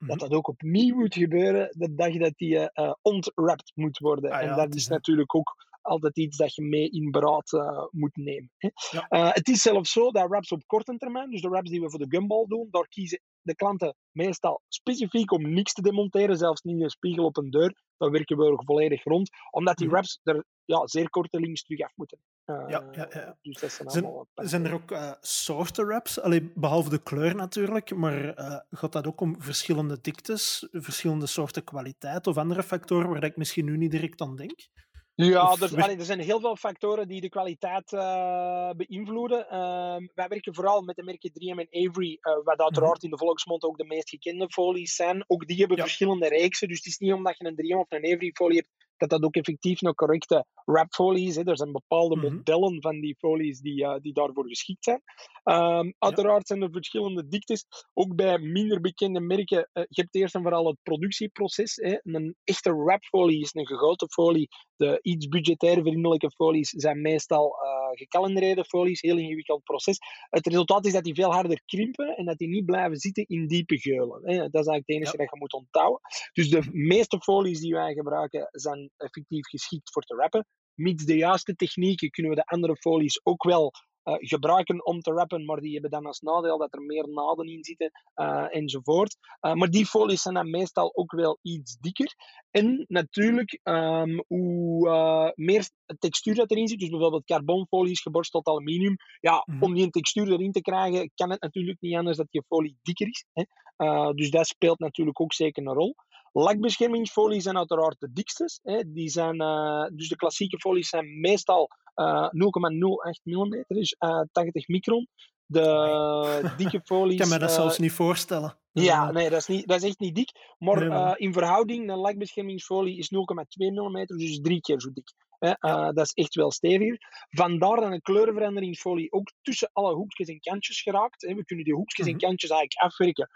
dat dat ook opnieuw moet gebeuren de dag dat die uh, ontrapt moet worden. Ah, ja, en dat is ja. natuurlijk ook altijd iets dat je mee in beraad uh, moet nemen. Hè. Ja. Uh, het is zelfs zo dat wraps op korte termijn, dus de wraps die we voor de Gumball doen, daar kiezen de klanten meestal specifiek om niks te demonteren, zelfs niet een spiegel op een deur. Dan werken we volledig rond, omdat die wraps er ja, zeer korte links terug af moeten. Uh, ja, ja, ja. Dus dat zijn, zijn, zijn er ook uh, soorten wraps? Allee, behalve de kleur natuurlijk, maar uh, gaat dat ook om verschillende diktes, verschillende soorten kwaliteit of andere factoren waar ik misschien nu niet direct aan denk? Ja, dus, allee, er zijn heel veel factoren die de kwaliteit uh, beïnvloeden. Uh, wij werken vooral met de merken drie M en Avery, uh, wat uiteraard in de volksmond ook de meest gekende folies zijn. Ook die hebben ja. verschillende reeksen, dus het is niet omdat je een drie M of een Avery folie hebt, dat dat ook effectief een correcte wrapfolie is. Hè. Er zijn bepaalde mm-hmm. modellen van die folies die, uh, die daarvoor geschikt zijn. Um, uiteraard ja. zijn er verschillende diktes. Ook bij minder bekende merken, uh, je hebt eerst en vooral het productieproces. Hè. Een echte wrapfolie is een gegoten folie. De iets budgetair vriendelijke folies zijn meestal uh, gekalendreerde folies. Heel ingewikkeld proces. Het resultaat is dat die veel harder krimpen en dat die niet blijven zitten in diepe geulen. Hè. Dat is eigenlijk het enige ja. dat je moet onthouden. Dus de meeste folies die wij gebruiken zijn effectief geschikt voor te rappen. Mits de juiste technieken kunnen we de andere folies ook wel uh, gebruiken om te rappen, maar die hebben dan als nadeel dat er meer naden in zitten uh, enzovoort. Uh, maar die folies zijn dan meestal ook wel iets dikker. En natuurlijk, um, hoe uh, meer textuur dat erin zit, dus bijvoorbeeld carbonfolies, geborsteld aluminium, ja, mm. om die textuur erin te krijgen, kan het natuurlijk niet anders dat je folie dikker is. Hè? Uh, dus dat speelt natuurlijk ook zeker een rol. Lakbeschermingsfolies zijn uiteraard de dikste. Die zijn, uh, dus de klassieke folies zijn meestal uh, nul komma nul acht millimeter, dus uh, tachtig micron. De dikke folies... Ik kan me dat uh, zelfs niet voorstellen. Ja, nee, dat is, niet, dat is echt niet dik. Maar nee, uh, in verhouding, een lakbeschermingsfolie is nul komma twee millimeter, dus drie keer zo dik. Hè. Uh, ja. Dat is echt wel steviger. Vandaar dat een kleurenveranderingsfolie ook tussen alle hoekjes en kantjes geraakt. Hè. We kunnen die hoekjes mm-hmm. en kantjes eigenlijk afwerken.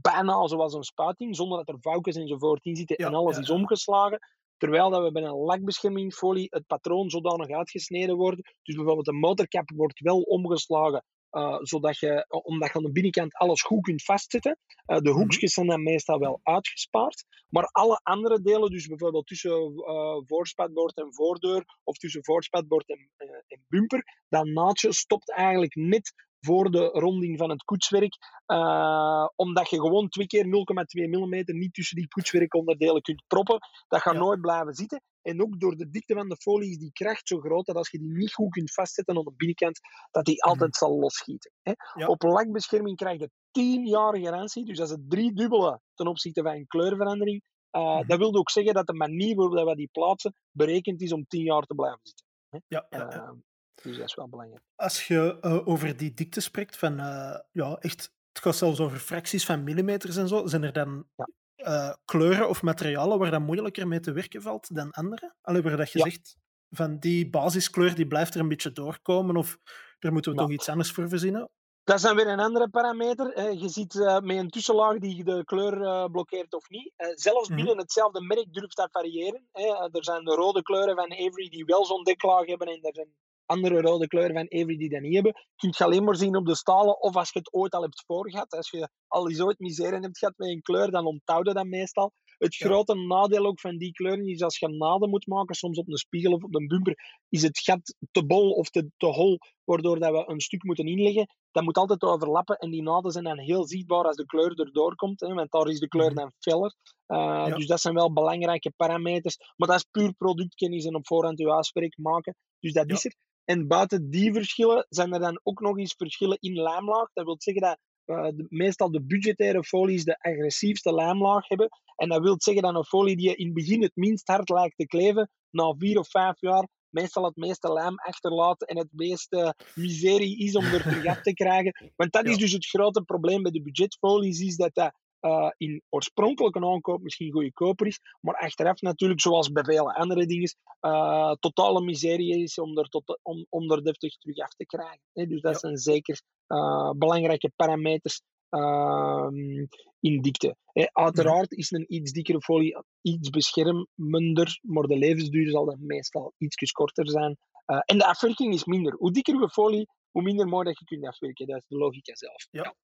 Bijna zoals een spuiting, zonder dat er vouwtjes enzovoort in zitten ja, en alles ja, ja. is omgeslagen. Terwijl dat we bij een lakbeschermingsfolie het patroon zodanig uitgesneden wordt. Dus bijvoorbeeld de motorkap wordt wel omgeslagen, uh, zodat je, omdat je aan de binnenkant alles goed kunt vastzetten. Uh, de hoekjes zijn dan meestal wel uitgespaard. Maar alle andere delen, dus bijvoorbeeld tussen uh, voorspatbord en voordeur, of tussen voorspatbord en, uh, en bumper, dat naadje stopt eigenlijk net voor de ronding van het koetswerk, uh, omdat je gewoon twee keer nul komma twee millimeter niet tussen die koetswerkonderdelen kunt proppen. Dat gaat ja. nooit blijven zitten. En ook door de dikte van de folie is die kracht zo groot dat als je die niet goed kunt vastzetten aan de binnenkant, dat die altijd mm. zal losschieten. Hè? Ja. Op lakbescherming krijg je tien jaar garantie, dus dat is het driedubbele ten opzichte van een kleurverandering. Uh, mm. Dat wil ook zeggen dat de manier waarop we die plaatsen berekend is om tien jaar te blijven zitten. Hè? Ja, ja, ja. Uh, Dus dat is wel belangrijk. Als je uh, over die dikte spreekt, van, uh, ja, echt, het gaat zelfs over fracties van millimeters en zo, zijn er dan ja. uh, kleuren of materialen waar dat moeilijker mee te werken valt dan andere? Allee, waar dat je ja. zegt, van die basiskleur die blijft er een beetje doorkomen, of daar moeten we ja. toch iets anders voor verzinnen? Dat is dan weer een andere parameter. Je ziet uh, met een tussenlaag die de kleur uh, blokkeert of niet. Uh, zelfs mm-hmm. binnen hetzelfde merk durft dat variëren. Uh, er zijn de rode kleuren van Avery die wel zo'n deklaag hebben en er zijn andere rode kleuren van Avery die dat niet hebben. Je kunt je alleen maar zien op de stalen of als je het ooit al hebt voorgehad. Als je al eens ooit miseren hebt gehad met een kleur, dan onthoud je dat meestal. Het ja. grote nadeel ook van die kleuren is als je naden moet maken, soms op een spiegel of op een bumper, is het gat te bol of te, te hol, waardoor dat we een stuk moeten inleggen. Dat moet altijd overlappen en die naden zijn dan heel zichtbaar als de kleur erdoor komt, hè, want daar is de kleur dan feller. Uh, ja. Dus dat zijn wel belangrijke parameters. Maar dat is puur productkennis en op voorhand je huiswerk maken. Dus dat ja. is er. En buiten die verschillen zijn er dan ook nog eens verschillen in lijmlaag. Dat wil zeggen dat uh, de, meestal de budgettaire folies de agressiefste lijmlaag hebben. En dat wil zeggen dat een folie die in het begin het minst hard lijkt te kleven, na vier of vijf jaar meestal het meeste lijm achterlaat en het meeste miserie is om er terug af te krijgen. Want dat ja. is dus het grote probleem bij de budgetfolies, is dat dat Uh, in oorspronkelijke aankoop misschien goedkoper is, maar achteraf natuurlijk, zoals bij vele andere dingen, uh, totale miserie is om er, tot, om, om er deftig terug af te krijgen. Hè? Dus dat ja. zijn zeker uh, belangrijke parameters uh, in dikte. Hè? Uiteraard ja. is een iets dikkere folie iets beschermender, maar de levensduur zal dan meestal iets korter zijn. Uh, en de afwerking is minder. Hoe dikker de folie, hoe minder mooi dat je kunt afwerken. Dat is de logica zelf. Ja. ja.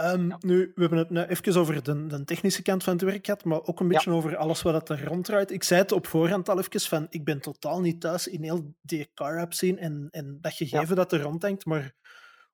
Um, ja. Nu, we hebben het nu even over de, de technische kant van het werk gehad, maar ook een beetje ja. over alles wat er ronddraait. Ik zei het op voorhand al even, van, ik ben totaal niet thuis in heel die car-app scene en, en dat gegeven ja. dat er rondhangt, maar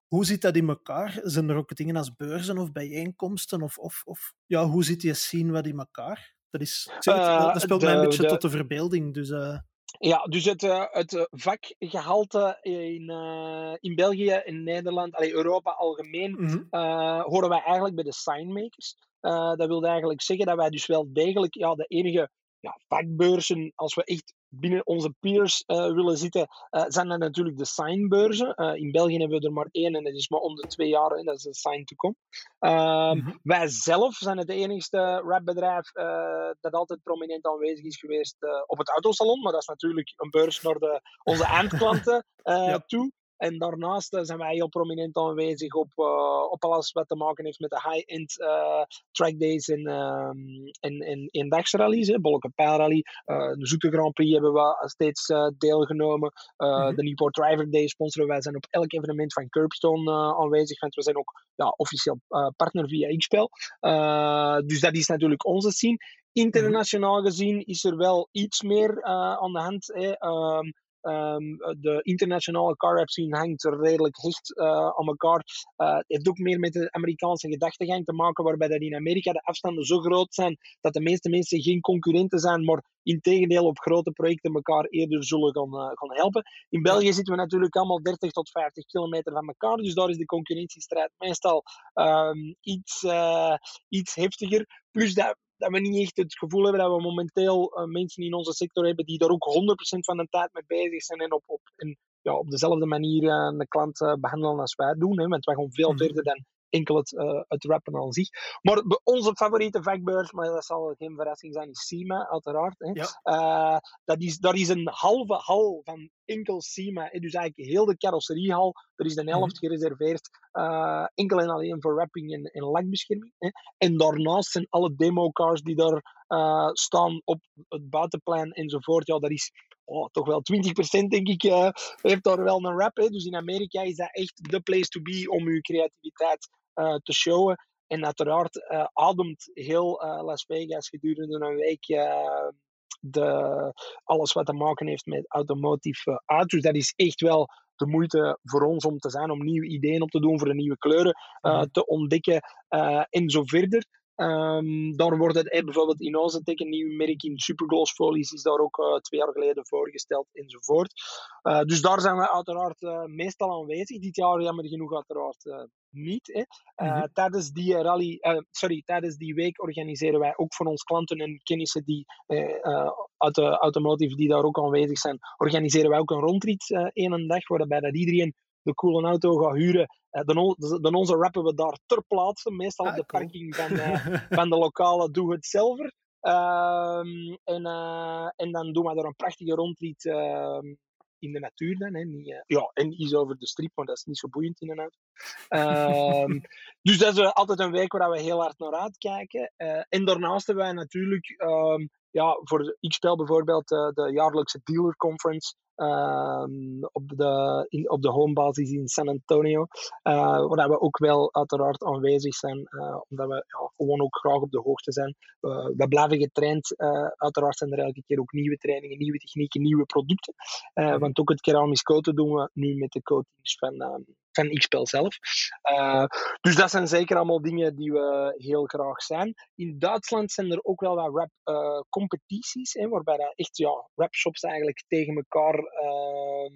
hoe zit dat in elkaar? Zijn er ook dingen als beurzen of bijeenkomsten? Of, of, of ja, hoe zit die scene wat in elkaar? Dat, is, ik zeg het, dat speelt uh, de, mij een beetje de, tot de verbeelding. Dus, uh... Ja, dus het, uh, het vakgehalte in, uh, in België, in Nederland, allee, Europa algemeen, mm-hmm. uh, horen wij eigenlijk bij de signmakers. Uh, dat wil eigenlijk zeggen dat wij dus wel degelijk ja, de enige ja, vakbeurzen, als we echt binnen onze peers uh, willen zitten, uh, zijn dat natuurlijk de signbeurzen. Uh, in België hebben we er maar één en dat is maar om de twee jaar, en dat is de sign to come. Uh, mm-hmm. Wij zelf zijn het enigste rapbedrijf uh, dat altijd prominent aanwezig is geweest uh, op het autosalon, maar dat is natuurlijk een beurs naar de, onze eindklanten uh, ja. toe. En daarnaast zijn wij heel prominent aanwezig op, uh, op alles wat te maken heeft met de high-end uh, trackdays en, uh, en, en eendagsrallies. Hè. Bolleke Pijlrally, uh, de Zoete Grand Prix hebben we steeds uh, deelgenomen. Uh, mm-hmm. De Newport Driver Day sponsoren wij. Zijn op elk evenement van Curbstone uh, aanwezig. Want we zijn ook ja, officieel uh, partner via X P E L. Uh, dus dat is natuurlijk onze scene. Internationaal gezien is er wel iets meer uh, aan de hand. Hè. Um, Um, de internationale car-rap scene hangt redelijk hecht uh, aan elkaar. Uh, het heeft ook meer met de Amerikaanse gedachtegang te maken, waarbij dat in Amerika de afstanden zo groot zijn dat de meeste mensen geen concurrenten zijn, maar integendeel op grote projecten elkaar eerder zullen gaan, uh, gaan helpen. In België zitten we natuurlijk allemaal dertig tot vijftig kilometer van elkaar, dus daar is de concurrentiestrijd meestal um, iets, uh, iets heftiger. Plus dat dat we niet echt het gevoel hebben dat we momenteel uh, mensen in onze sector hebben die daar ook honderd procent van de tijd mee bezig zijn en op, op, en, ja, op dezelfde manier uh, de klant uh, behandelen als wij doen. Hè, want wij gaan veel mm. verder dan enkel het, uh, het rappen aan zich. Maar onze favoriete vakbeurs, maar dat zal geen verrassing zijn, is SEMA, uiteraard. Hè. Ja. Uh, dat is, daar is een halve hal van enkel SEMA, hè, dus eigenlijk heel de carrosseriehal. Er is de helft mm. gereserveerd uh, enkel en alleen voor wrapping en, en lakbescherming. Hè. En daarnaast zijn alle democars die daar uh, staan op het buitenplein enzovoort. Ja, dat is oh, toch wel twintig procent denk ik, uh, heeft daar wel een wrap. Hè. Dus in Amerika is dat echt de place to be om uw creativiteit Uh, te showen. En uiteraard uh, ademt heel uh, Las Vegas gedurende een week uh, de, alles wat te maken heeft met automotive uh, uit. Dus dat is echt wel de moeite voor ons om te zijn, om nieuwe ideeën op te doen, voor de nieuwe kleuren uh, mm-hmm. te ontdekken uh, en zo verder. Um, daar wordt het eh, bijvoorbeeld in Ozentec, een nieuw merk in superglossfolies is daar ook uh, twee jaar geleden voorgesteld enzovoort. Uh, dus daar zijn we uiteraard uh, meestal aanwezig. Dit jaar jammer genoeg uiteraard uh, niet. Hè. Uh, mm-hmm. tijdens, die rally, uh, sorry, tijdens die week organiseren wij ook voor ons klanten en kennissen die uh, uh, uit de automotive die daar ook aanwezig zijn, organiseren wij ook een rondrit uh, één dag, waarbij dat iedereen de coole auto gaat huren. Dan onze rappen we daar ter plaatse, meestal op de parking van, uh, van de lokale doe-het-zelver. Uh, en, uh, en dan doen we daar een prachtige rondrit uh, in de natuur. Dan, hè. Niet, uh, ja, en iets over de strip, maar dat is niet zo boeiend in een auto. Uh, dus dat is uh, altijd een week waar we heel hard naar uitkijken. Uh, en daarnaast hebben wij natuurlijk, um, ja, voor X P E L bijvoorbeeld, uh, de jaarlijkse dealer conference. Uh, op, de, in, op de homebasis in San Antonio, uh, waar we ook wel uiteraard aanwezig zijn, uh, omdat we ja, gewoon ook graag op de hoogte zijn. Uh, we blijven getraind, uh, uiteraard zijn er elke keer ook nieuwe trainingen, nieuwe technieken, nieuwe producten, uh, want ook het keramisch coaten doen we nu met de coatings van, uh, van X P E L zelf. Uh, dus dat zijn zeker allemaal dingen die we heel graag zijn. In Duitsland zijn er ook wel wat rap uh, competities, hè, waarbij dat echt ja, rapshops eigenlijk tegen elkaar Uh,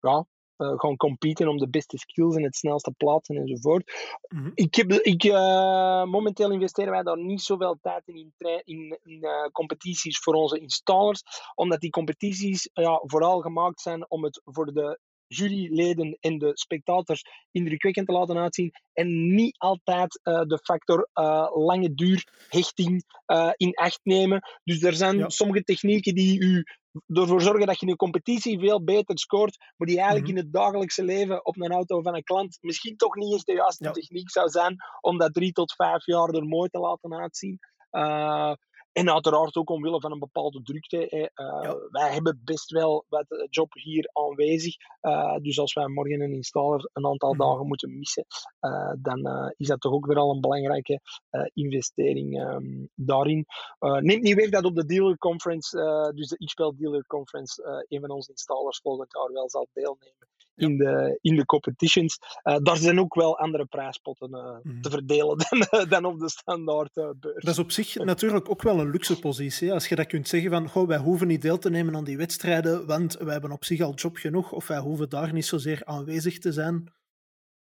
ja, uh, gaan competen om de beste skills en het snelste plaatsen enzovoort. Mm-hmm. Ik heb, ik, uh, momenteel investeren wij daar niet zoveel tijd in, in, in, in uh, competities voor onze installers, omdat die competities ja, vooral gemaakt zijn om het voor de juryleden en de spectators indrukwekkend te laten uitzien en niet altijd uh, de factor uh, lange duur, hechting uh, in acht nemen. Dus er zijn ja. sommige technieken die u ervoor zorgen dat je in een competitie veel beter scoort, maar die eigenlijk mm-hmm. in het dagelijkse leven op een auto van een klant misschien toch niet echt de juiste ja. techniek zou zijn om dat drie tot vijf jaar er mooi te laten uitzien. Uh, En uiteraard ook omwille van een bepaalde drukte. Hè. Uh, ja. Wij hebben best wel wat job hier aanwezig. Uh, dus als wij morgen een installer een aantal mm-hmm. dagen moeten missen, uh, dan uh, is dat toch ook weer al een belangrijke uh, investering um, daarin. Uh, neemt niet weg dat op de Dealer Conference, uh, dus de X P E L Dealer Conference, uh, een van onze installers volgend jaar wel zal deelnemen. in de, in de competitions. Uh, daar zijn ook wel andere prijspotten uh, mm. te verdelen dan, uh, dan op de standaard uh, beurs. Dat is op zich natuurlijk ook wel een luxe positie. Hè? Als je dat kunt zeggen van, goh, wij hoeven niet deel te nemen aan die wedstrijden, want wij hebben op zich al job genoeg, of wij hoeven daar niet zozeer aanwezig te zijn.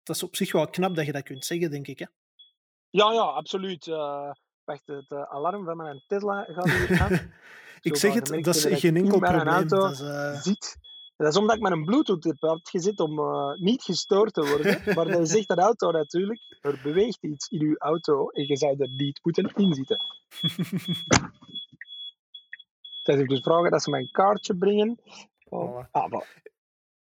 Dat is op zich wel knap dat je dat kunt zeggen, denk ik. Hè? Ja, ja, absoluut. Uh, wacht, het uh, alarm van mijn Tesla gaat hier aan. Ik zeg het, dat is geen enkel probleem. Dat is, uh... ziet. Dat is omdat ik met een Bluetooth-tip had gezet om uh, niet gestoord te worden. Maar dan zegt een auto natuurlijk, er beweegt iets in uw auto en je zou er niet moeten inzitten. Zij zich dus vragen dat ze mijn kaartje brengen. Oh. Ah, voilà.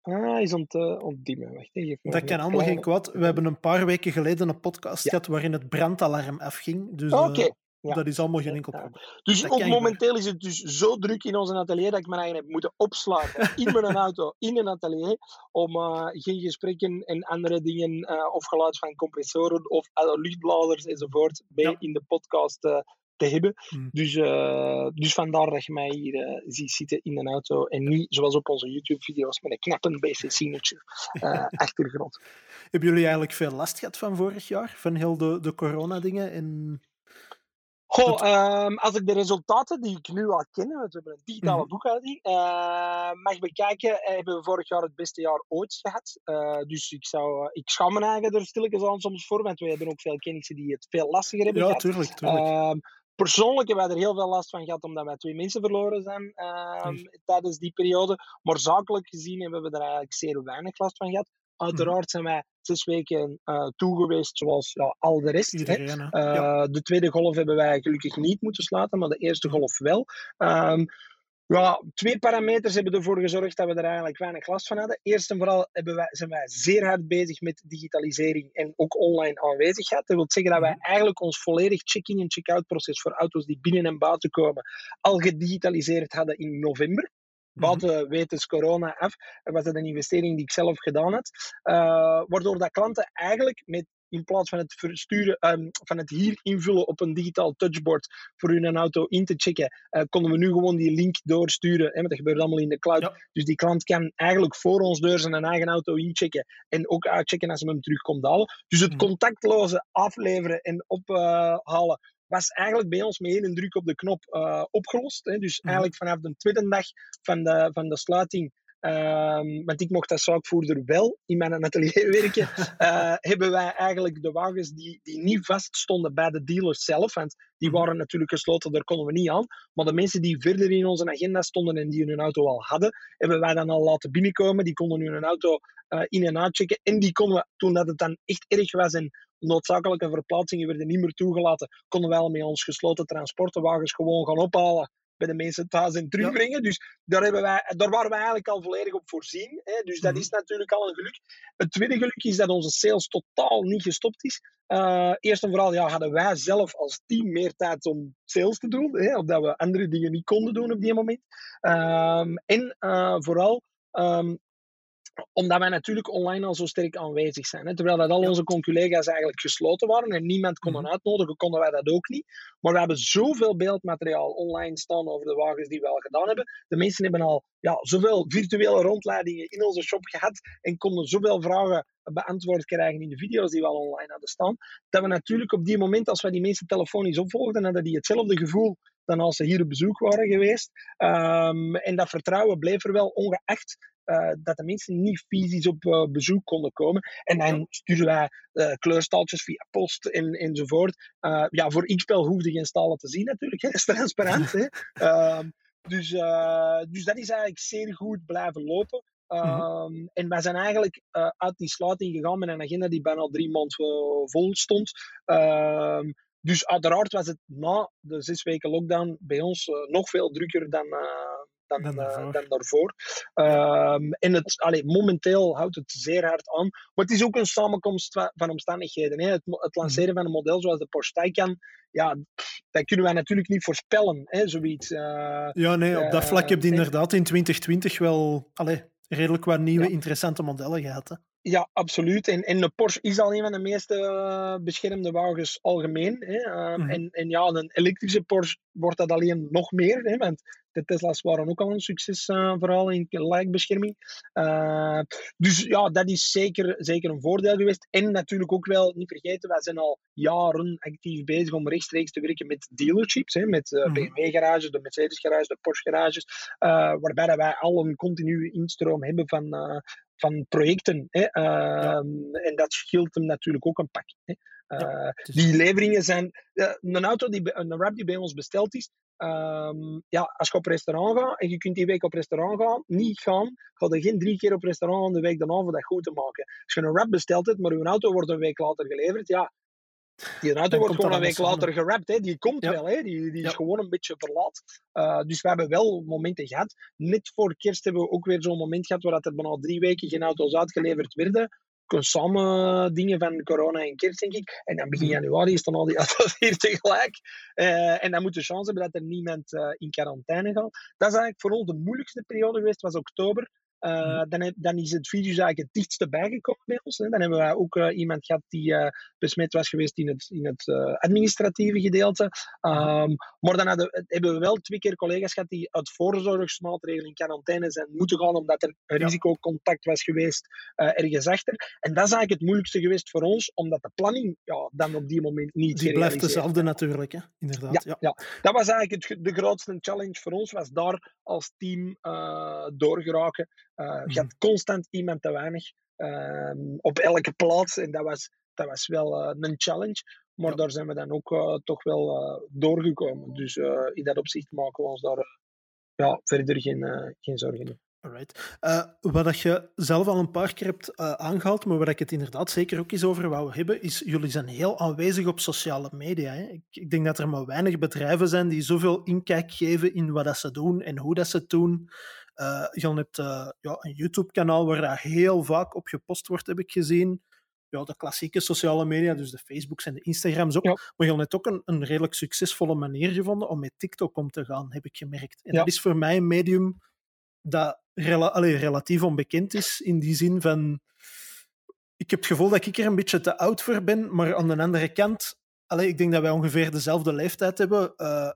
Ah, hij is ont, uh, ontdiemen. Wacht, hè, dat kan allemaal geen kwaad. We hebben een paar weken geleden een podcast ja. gehad waarin het brandalarm afging. Dus, uh, Oké. Okay. Ja. Dat is allemaal geen enkel probleem. Ja. Dus dat ook momenteel is het dus zo druk in ons atelier dat ik mijn eigen heb moeten opslagen in mijn auto, in een atelier, om uh, geen gesprekken en andere dingen, uh, of geluid van compressoren of uh, luchtbladers enzovoort, bij ja. in de podcast uh, te hebben. Hmm. Dus, uh, dus vandaar dat je mij hier uh, ziet zitten in een auto en niet, zoals op onze YouTube-video's, met een knappe B C Signature uh, achtergrond. Hebben jullie eigenlijk veel last gehad van vorig jaar? Van heel de, de corona-dingen en... Goh, um, als ik de resultaten die ik nu al ken, want we hebben een digitale boekhouding, uh, mag bekijken, hebben we vorig jaar het beste jaar ooit gehad. Uh, dus ik, zou, uh, ik schaam me eigenlijk er stilletjes aan soms voor, want we hebben ook veel kennissen die het veel lastiger hebben ja, gehad. Ja, tuurlijk, tuurlijk. Um, Persoonlijk hebben wij er heel veel last van gehad, omdat wij twee mensen verloren zijn uh, mm. tijdens die periode. Maar zakelijk gezien hebben we er eigenlijk zeer weinig last van gehad. Uiteraard zijn wij zes weken uh, toe geweest, zoals ja, al de rest. Iedereen, hè? Uh, ja. De tweede golf hebben wij gelukkig niet moeten sluiten, maar de eerste golf wel. Um, ja, twee parameters hebben ervoor gezorgd dat we er eigenlijk weinig last van hadden. Eerst en vooral hebben wij, zijn wij zeer hard bezig met digitalisering en ook online aanwezigheid. Dat wil zeggen dat wij eigenlijk ons volledig check-in en check-out proces voor auto's die binnen en buiten komen al gedigitaliseerd hadden in november. Buiten wetens corona af, was dat een investering die ik zelf gedaan had. Uh, waardoor dat klanten eigenlijk, met, in plaats van het, versturen, um, van het hier invullen op een digitaal touchboard voor hun auto in te checken, uh, konden we nu gewoon die link doorsturen. Hè, want dat gebeurt allemaal in de cloud. Ja. Dus die klant kan eigenlijk voor ons deur zijn eigen auto inchecken en ook uitchecken als ze hem terug komt halen. Dus het contactloze afleveren en ophalen uh, was eigenlijk bij ons met één druk op de knop uh, opgelost. Hè. Dus mm-hmm. eigenlijk vanaf de tweede dag van de, van de sluiting, um, want ik mocht als zaakvoerder wel in mijn atelier werken, uh, hebben wij eigenlijk de wagens die, die niet vaststonden bij de dealers zelf, want die waren natuurlijk gesloten, daar konden we niet aan, maar de mensen die verder in onze agenda stonden en die hun auto al hadden, hebben wij dan al laten binnenkomen, die konden hun auto uh, in- en uitchecken, en die konden we, toen dat het dan echt erg was en noodzakelijke verplaatsingen werden niet meer toegelaten, konden wel met ons gesloten transportenwagens gewoon gaan ophalen bij de mensen thuis en terugbrengen. Ja. Dus daar, hebben wij, daar waren we eigenlijk al volledig op voorzien. Hè? Dus dat mm. is natuurlijk al een geluk. Het tweede geluk is dat onze sales totaal niet gestopt is. Uh, eerst en vooral ja, hadden wij zelf als team meer tijd om sales te doen, hè? Omdat we andere dingen niet konden doen op die moment. Um, en uh, vooral... Um, Omdat wij natuurlijk online al zo sterk aanwezig zijn. Hè? Terwijl dat al onze collega's eigenlijk gesloten waren en niemand kon hen uitnodigen, konden wij dat ook niet. Maar we hebben zoveel beeldmateriaal online staan over de wagens die we al gedaan hebben. De mensen hebben al ja, zoveel virtuele rondleidingen in onze shop gehad en konden zoveel vragen beantwoord krijgen in de video's die we al online hadden staan, dat we natuurlijk op die moment, als wij die mensen telefonisch opvolgden, hadden die hetzelfde gevoel dan als ze hier op bezoek waren geweest. Um, en dat vertrouwen bleef er wel, ongeacht Uh, dat de mensen niet fysisch op uh, bezoek konden komen. En dan sturen wij uh, kleurstaaltjes via post en, enzovoort. Uh, ja, voor X P E L hoefde geen stalen te zien natuurlijk. Hè. Dat is transparant. Hè. Uh, dus, uh, dus dat is eigenlijk zeer goed blijven lopen. Uh, mm-hmm. En wij zijn eigenlijk uh, uit die sluiting gegaan met een agenda die bijna drie maanden uh, vol stond. Uh, dus uiteraard was het na de zes weken lockdown bij ons uh, nog veel drukker dan... Uh, Dan, dan daarvoor. Dan daarvoor. Um, en het, allee, momenteel houdt het zeer hard aan. Maar het is ook een samenkomst van omstandigheden. Hè? Het, het lanceren van een model zoals de Porsche Taycan, ja, dat kunnen wij natuurlijk niet voorspellen. Hè? Zoiets. Uh, ja, nee, op dat vlak heb je uh, inderdaad in twintig twintig wel allee, redelijk wat nieuwe, ja. interessante modellen gehad. Hè? Ja, absoluut. En, en de Porsche is al een van de meest uh, beschermde wagens algemeen. Hè. Uh, mm. en, en ja, een elektrische Porsche wordt dat alleen nog meer. Hè, want de Tesla's waren ook al een succes, uh, vooral in lijkbescherming. Uh, dus ja, dat is zeker, zeker een voordeel geweest. En natuurlijk ook wel, niet vergeten, wij zijn al jaren actief bezig om rechtstreeks te werken met dealerships. Hè, met uh, B M W-garages, de Mercedes-garages, de Porsche-garages. Uh, waarbij wij al een continue instroom hebben van... Uh, van projecten. Hè. Uh, ja. En dat scheelt hem natuurlijk ook een pak. Hè. Uh, ja, is... Die leveringen zijn... Uh, een auto, die, een wrap die bij ons besteld is, um, ja, als je op restaurant gaat en je kunt die week op restaurant gaan, niet gaan, ga je geen drie keer op restaurant aan de week daarna om dat goed te maken. Als je een wrap bestelt hebt, maar je auto wordt een week later geleverd, ja, die auto wordt gewoon een week later gerapt. Hè. Die komt ja. wel. Hè. Die, die ja. is gewoon een beetje verlaat. Uh, dus we hebben wel momenten gehad. Net voor kerst hebben we ook weer zo'n moment gehad waar er bijna drie weken geen auto's uitgeleverd werden. Samen dingen van corona en kerst, denk ik. En dan begin januari staan al die auto's hier tegelijk. Uh, en dan moet de chance hebben dat er niemand uh, in quarantaine gaat. Dat is eigenlijk vooral de moeilijkste periode geweest. Was oktober. Uh, dan, dan is het virus eigenlijk het dichtste bijgekomen bij ons. Hè. Dan hebben we ook uh, iemand gehad die uh, besmet was geweest in het, in het uh, administratieve gedeelte. Um, maar dan hadden, hebben we wel twee keer collega's gehad die uit voorzorgsmaatregelen in quarantaine zijn moeten gaan, omdat er een risicocontact was geweest uh, ergens achter. En dat is eigenlijk het moeilijkste geweest voor ons, omdat de planning ja, dan op die moment niet die blijft dezelfde natuurlijk, hè? Inderdaad. Ja, ja. Ja. Dat was eigenlijk het, de grootste challenge voor ons, was daar als team uh, doorgeraken. Uh, je had constant iemand te weinig uh, op elke plaats. En dat was, dat was wel uh, een challenge. Maar ja. daar zijn we dan ook uh, toch wel uh, doorgekomen. Dus uh, in dat opzicht maken we ons daar uh, ja, verder geen, uh, geen zorgen in. Alright. Uh, wat je zelf al een paar keer hebt uh, aangehaald, maar waar ik het inderdaad zeker ook eens over wou hebben, is jullie zijn heel aanwezig op sociale media. Hè? Ik, ik denk dat er maar weinig bedrijven zijn die zoveel inkijk geven in wat dat ze doen en hoe dat ze het doen. Uh, je hebt uh, ja, een YouTube-kanaal waar dat heel vaak op gepost wordt, heb ik gezien. Ja, de klassieke sociale media, dus de Facebooks en de Instagrams ook. Ja. Maar je hebt ook een, een redelijk succesvolle manier gevonden om met TikTok om te gaan, heb ik gemerkt. En ja. dat is voor mij een medium dat rela- allee, relatief onbekend is, in die zin van... Ik heb het gevoel dat ik er een beetje te oud voor ben, maar aan de andere kant... Allee, ik denk dat wij ongeveer dezelfde leeftijd hebben... Uh,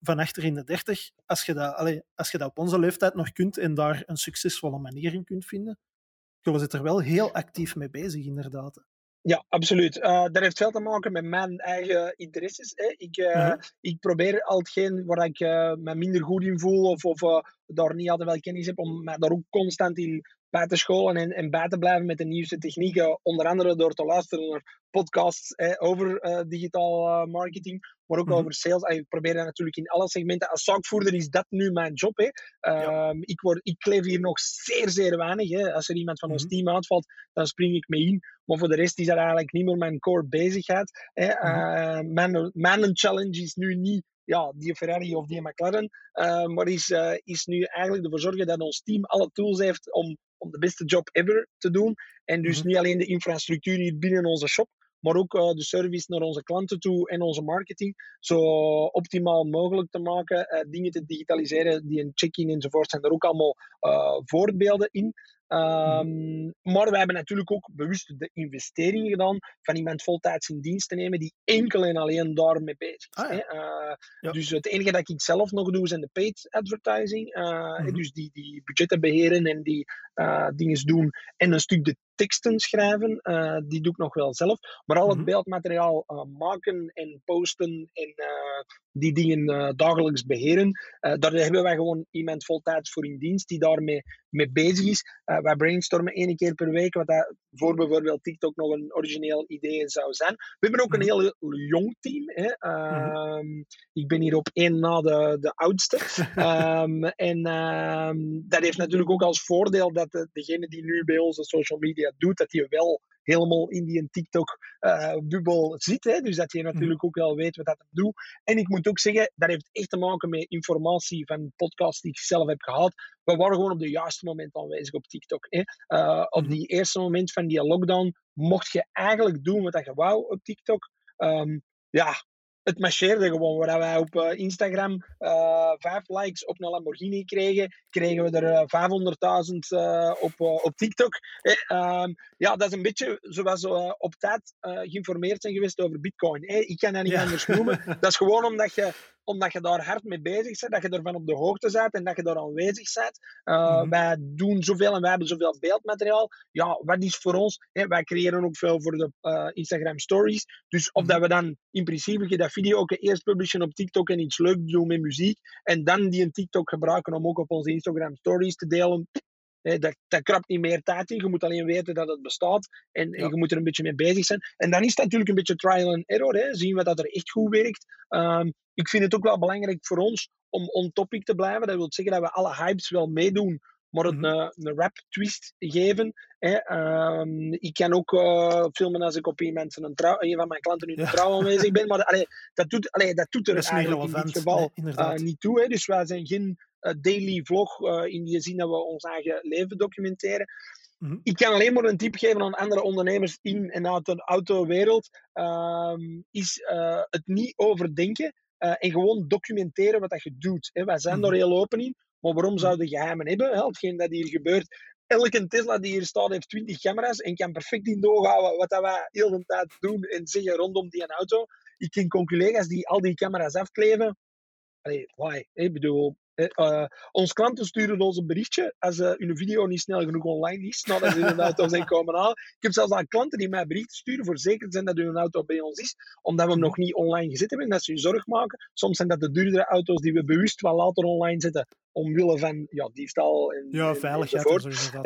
van achter in de dertig, als je, dat, allez, als je dat op onze leeftijd nog kunt en daar een succesvolle manier in kunt vinden, jullie zitten er wel heel actief mee bezig, inderdaad. Ja, absoluut. Uh, dat heeft veel te maken met mijn eigen interesses. Hè. Ik, uh, uh-huh. ik probeer al hetgeen waar ik uh, me minder goed in voel of, of uh, daar niet altijd wel kennis heb, om mij daar ook constant in bij te scholen en, en bij te blijven met de nieuwste technieken. Onder andere door te luisteren naar podcasts hè, over uh, digitaal uh, marketing, maar ook mm-hmm. over sales. En ik probeer dat natuurlijk in alle segmenten. Als zaakvoerder is dat nu mijn job. Hè. Ja. Um, ik, word, ik kleef hier nog zeer, zeer weinig. Hè. Als er iemand van mm-hmm. ons team uitvalt, dan spring ik mee in. Maar voor de rest is dat eigenlijk niet meer mijn core bezigheid. Hè. Mm-hmm. Uh, mijn, mijn challenge is nu niet ja, die Ferrari of die McLaren, uh, maar is, uh, is nu eigenlijk ervoor zorgen dat ons team alle tools heeft om, om de beste job ever te doen. En dus mm-hmm. niet alleen de infrastructuur hier binnen onze shop, maar ook uh, de service naar onze klanten toe en onze marketing zo optimaal mogelijk te maken, uh, dingen te digitaliseren, die een check-in enzovoort zijn er ook allemaal uh, voorbeelden in. Um, mm. Maar we hebben natuurlijk ook bewust de investering gedaan van iemand voltijds in dienst te nemen die enkel en alleen daarmee bezig is. Ah, ja. uh, ja. Dus het enige dat ik zelf nog doe zijn de paid advertising. Uh, mm. Dus die, die budgetten beheren en die uh, dingen doen. En een stuk de teksten schrijven, uh, die doe ik nog wel zelf. Maar al het mm. beeldmateriaal uh, maken en posten en uh, die dingen uh, dagelijks beheren, uh, daar hebben wij gewoon iemand voltijds voor in dienst die daarmee mee bezig is. Uh, wij brainstormen één keer per week, wat dat voor bijvoorbeeld TikTok nog een origineel idee zou zijn. We hebben ook een heel jong team. Hè. Uh, mm-hmm. Ik ben hier op één na de, de oudste. um, en um, dat heeft natuurlijk ook als voordeel dat de, degene die nu bij ons de social media doet, dat die wel helemaal in die TikTok-bubbel uh, zit. Hè. Dus dat je natuurlijk ook wel weet wat dat doet. En ik moet ook zeggen, dat heeft echt te maken met informatie van podcasts die ik zelf heb gehad. We waren gewoon op de juiste moment aanwezig op TikTok. Hè. Uh, op die eerste moment van die lockdown mocht je eigenlijk doen wat je wou op TikTok. Um, ja, het marcheerde gewoon. Waar wij op Instagram uh, vijf likes op een Lamborghini kregen, kregen we er vijfhonderdduizend uh, op, uh, op TikTok. Eh, um, ja, dat is een beetje zoals we uh, op tijd uh, geïnformeerd zijn geweest over Bitcoin. Eh, ik kan dat niet ja. anders noemen. Dat is gewoon omdat je, omdat je daar hard mee bezig bent, dat je ervan op de hoogte bent en dat je daar aanwezig bent. Uh, mm-hmm. Wij doen zoveel en wij hebben zoveel beeldmateriaal. Ja, wat is voor ons? Eh, wij creëren ook veel voor de uh, Instagram stories. Dus of mm-hmm. dat we dan in principe dat video ook eerst publishen op TikTok en iets leuks doen met muziek en dan die een TikTok gebruiken om ook op onze Instagram stories te delen. He, dat, dat krapt niet meer tijd in. Je moet alleen weten dat het bestaat. En, ja. en je moet er een beetje mee bezig zijn. En dan is het natuurlijk een beetje trial and error. He. Zien wat dat er echt goed werkt. Um, ik vind het ook wel belangrijk voor ons om on topic te blijven. Dat wil zeggen dat we alle hypes wel meedoen. Maar het mm-hmm. een, een rap twist geven. Hè. Um, ik kan ook uh, filmen als ik op een, mensen een, trouw, een van mijn klanten nu een ja. trouw aanwezig ben. Maar allee, dat, doet, allee, dat doet er dat eigenlijk in dit geval nee, uh, niet toe. Hè. Dus wij zijn geen uh, daily vlog uh, in die zin dat we ons eigen leven documenteren. Mm-hmm. Ik kan alleen maar een tip geven aan andere ondernemers in en uit de autowereld. Um, is uh, het niet overdenken uh, en gewoon documenteren wat dat je doet. Hè. Wij zijn mm-hmm. daar heel open in. Maar waarom zouden geheimen hebben? Hetgeen dat hier gebeurt. Elke Tesla die hier staat heeft twintig camera's en kan perfect in de oog houden wat wij heel de tijd doen en zeggen rondom die auto. Ik ken collega's die al die camera's afkleven. Allee, why? Ik bedoel, uh, ons klanten sturen ons een berichtje als uh, hun video niet snel genoeg online is, nadat ze hun auto zijn komen halen. Ik heb zelfs al klanten die mij berichten sturen voor zeker te zijn dat hun auto bij ons is, omdat we hem nog niet online gezet hebben en dat ze hun zorg maken. Soms zijn dat de duurdere auto's die we bewust wel later online zetten. Omwille van ja, diefstal en, ja, veiligheid en zo.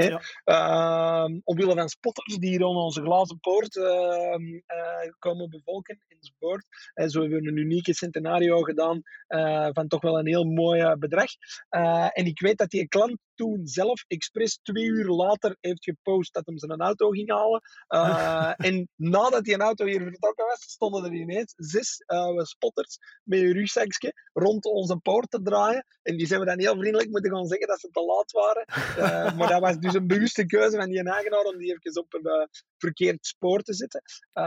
Ja. Uh, omwille van spotters die hier aan onze glazen poort uh, uh, komen bevolken enzovoort. Uh, zo hebben we een unieke Centenario gedaan uh, van toch wel een heel mooi uh, bedrag. Uh, en ik weet dat die klant toen zelf expres twee uur later heeft gepost dat hem zijn auto ging halen. Uh, en nadat die auto hier vertrokken was, stonden er ineens zes uh, spotters met een rugzakje rond onze poort te draaien. En die zijn we dan heel vriendelijk moeten gaan zeggen dat ze te laat waren. Uh, maar dat was dus een bewuste keuze van die eigenaar om die even op een uh, verkeerd spoor te zetten. Uh,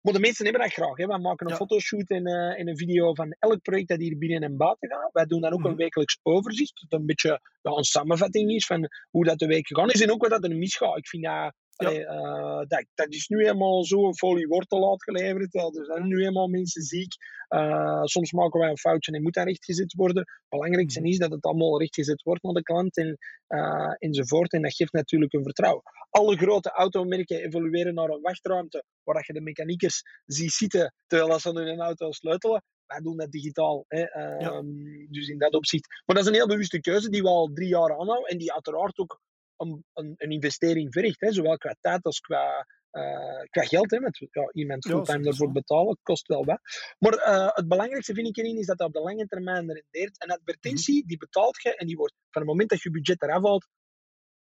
maar de mensen hebben dat graag. Hè. Wij maken een ja. fotoshoot en, uh, en een video van elk project dat hier binnen en buiten gaat. Wij doen dan ook mm-hmm. een wekelijks overzicht. Dat een beetje ja, een samenvatting is van hoe dat de week gegaan is en ook wat dat er misgaat. Ik vind dat... Ja. Allee, uh, dat, dat is nu helemaal zo een folie wortel uitgeleverd. Er zijn nu helemaal mensen ziek. Uh, soms maken wij een foutje en moet dat rechtgezet worden. Het belangrijkste is dat het allemaal rechtgezet wordt naar de klant en, uh, enzovoort. En dat geeft natuurlijk een vertrouwen. Alle grote automerken evolueren naar een wachtruimte waar je de mechaniekers ziet zitten terwijl ze hun auto sleutelen. Wij doen dat digitaal. Hè. Uh, ja. Dus in dat opzicht. Maar dat is een heel bewuste keuze die we al drie jaar aanhouden en die uiteraard ook Een, een, een investering verricht, hè, zowel qua tijd als qua, uh, qua geld. Hè, met, ja, iemand fulltime daarvoor betalen, kost wel wat. Maar uh, het belangrijkste vind ik erin is dat dat op de lange termijn rendeert. En advertentie, die betaalt je en die wordt van het moment dat je budget eraf haalt,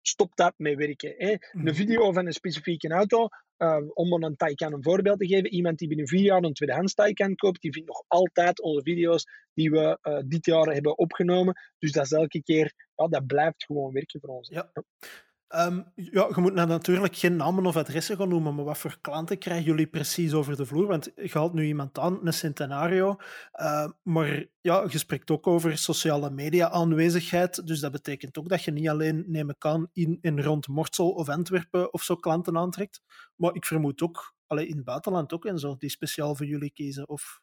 stopt dat mee werken. Hè. Een video van een specifieke auto, uh, om een Taycan een voorbeeld te geven, iemand die binnen vier jaar een tweedehands Taycan koopt, die vindt nog altijd onze video's die we uh, dit jaar hebben opgenomen. Dus dat is elke keer, ja, dat blijft gewoon werken voor ons. Ja. Um, ja, je moet nou natuurlijk geen namen of adressen gaan noemen, maar wat voor klanten krijgen jullie precies over de vloer? Want je haalt nu iemand aan, een Centenario, uh, maar ja, je spreekt ook over sociale media aanwezigheid, dus dat betekent ook dat je niet alleen, neem ik aan, in en rond Mortsel of Antwerpen of zo klanten aantrekt, maar ik vermoed ook, allee, in het buitenland ook en zo, die speciaal voor jullie kiezen, of...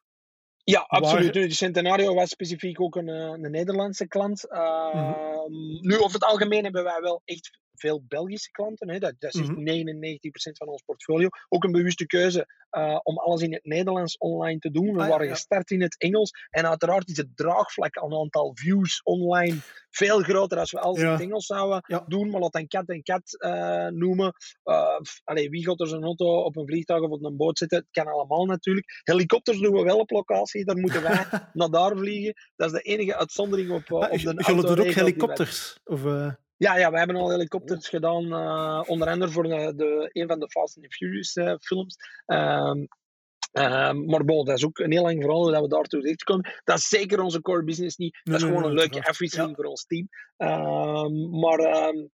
Ja, absoluut. Waar... De Centenario was specifiek ook een, een Nederlandse klant. Uh, mm-hmm. Nu, over het algemeen hebben wij wel echt veel Belgische klanten. Hè. Dat, dat is mm-hmm. negenennegentig procent van ons portfolio. Ook een bewuste keuze uh, om alles in het Nederlands online te doen. We ah, waren ja. gestart in het Engels. En uiteraard is het draagvlak aan een aantal views online veel groter als we alles ja. in het Engels zouden ja. doen. Maar laat dan kat en kat uh, noemen. Uh, ff, allee, wie gaat er zijn auto op een vliegtuig of op een boot zitten? Het kan allemaal natuurlijk. Helikopters doen we wel op locatie. Daar moeten wij naar daar vliegen. Dat is de enige uitzondering op, uh, maar, op de auto. Jullie doen ook helikopters? Of... Uh... Ja, ja, we hebben al helikopters gedaan, uh, onder andere voor de, de, een van de Fast and the Furious uh, films. Um, uh, maar bon, dat is ook een heel lang verhaal dat we daartoe terechtkomen. Dat is zeker onze core business niet. Dat is nee, gewoon nee, een leuke afwisseling ja. voor ons team. Um, maar um,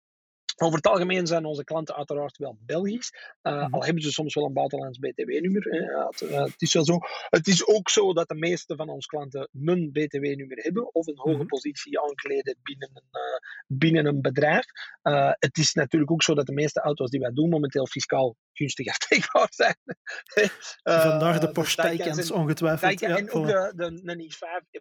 Over het algemeen zijn onze klanten uiteraard wel Belgisch. Uh, mm-hmm. Al hebben ze soms wel een buitenlands B T W-nummer. Hè. Het, uh, het is wel zo. Het is ook zo dat de meeste van onze klanten een B T W-nummer hebben. Of een hoge mm-hmm. positie aankleden binnen een, uh, binnen een bedrijf. Uh, het is natuurlijk ook zo dat de meeste auto's die wij doen momenteel fiscaal gunstig afdenkbaar zijn. uh, Vandaar de Porsche Taycans ongetwijfeld. Taycan, ja, en ook de, de, de i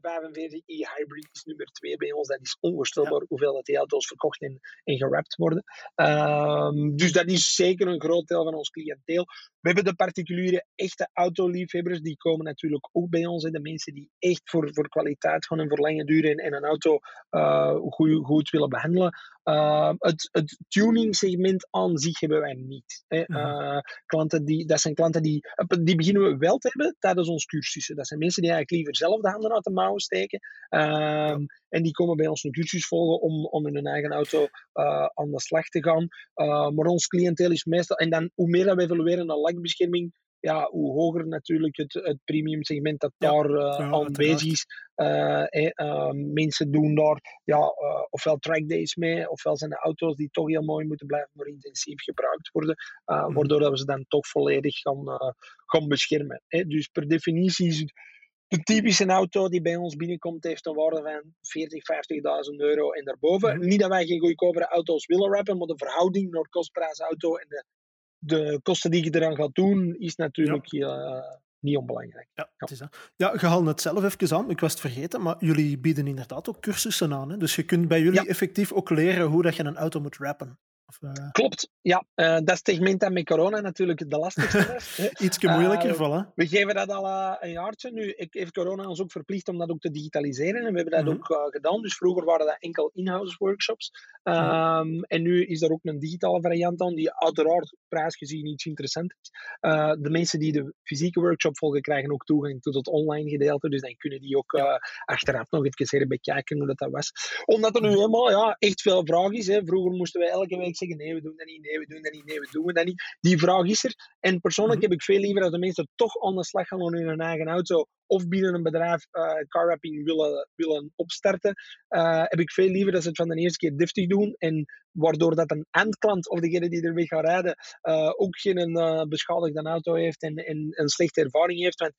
vijfenveertig i Hybrid is nummer twee bij ons. Dat is onvoorstelbaar ja. hoeveel dat die auto's verkocht en, en gerapt worden. Um, dus dat is zeker een groot deel van ons cliënteel. We hebben de particuliere echte autoliefhebbers, die komen natuurlijk ook bij ons. En de mensen die echt voor, voor kwaliteit gaan en voor lange duur en, en een auto uh, goed, goed willen behandelen. Uh, het, het tuning segment aan zich hebben wij niet. Hè. Uh, klanten die, dat zijn klanten die, die beginnen we wel te hebben tijdens ons cursussen. Dat zijn mensen die eigenlijk liever zelf de handen uit de mouwen steken. Uh, ja. En die komen bij ons een cursus volgen om, om in hun eigen auto uh, aan de slag te gaan. Uh, maar ons cliënteel is meestal... En dan, hoe meer we evalueren naar lakbescherming, ja, hoe hoger natuurlijk het, het premium segment dat daar uh, ja, aan bezig is. Uh, eh, uh, mensen doen daar ja, uh, ofwel trackdays mee, ofwel zijn de auto's die toch heel mooi moeten blijven, maar intensief gebruikt worden, uh, mm. waardoor we ze dan toch volledig gaan, uh, gaan beschermen. Eh? Dus per definitie is het, de typische auto die bij ons binnenkomt, heeft een waarde van veertig, vijftigduizend euro en daarboven. Mm. Niet dat wij geen goedkopere auto's willen rappen, maar de verhouding naar kostprijs auto en de De kosten die je eraan gaat doen, is natuurlijk ja. uh, niet onbelangrijk. Ja, het is dat. Ja, je haalde het zelf even aan. Ik was het vergeten, maar jullie bieden inderdaad ook cursussen aan. Hè? Dus je kunt bij jullie ja. effectief ook leren hoe dat je een auto moet rappen. Of, uh... Klopt, ja. Uh, dat segment dat met corona natuurlijk de lastigste is. Ietsje moeilijker, uh, vallen. We geven dat al uh, een jaartje. Nu heeft corona ons ook verplicht om dat ook te digitaliseren. En we hebben dat mm-hmm. ook uh, gedaan. Dus vroeger waren dat enkel in-house workshops. Um, mm-hmm. En nu is er ook een digitale variant aan, die uiteraard prijsgezien iets interessant is. Uh, de mensen die de fysieke workshop volgen, krijgen ook toegang tot het online gedeelte. Dus dan kunnen die ook uh, achteraf nog even herbekijken hoe dat, dat was. Omdat er nu helemaal ja, echt veel vraag is. Hè. Vroeger moesten we elke week zeggen, nee, we doen dat niet, nee, we doen dat niet, nee, we doen dat niet. Die vraag is er. En persoonlijk mm-hmm. heb ik veel liever dat de mensen toch aan de slag gaan in hun eigen auto of binnen een bedrijf uh, car wrapping willen, willen opstarten. Uh, heb ik veel liever dat ze het van de eerste keer deftig doen en waardoor dat een eindklant of degene die ermee gaat rijden uh, ook geen uh, beschadigde auto heeft en, en een slechte ervaring heeft. Want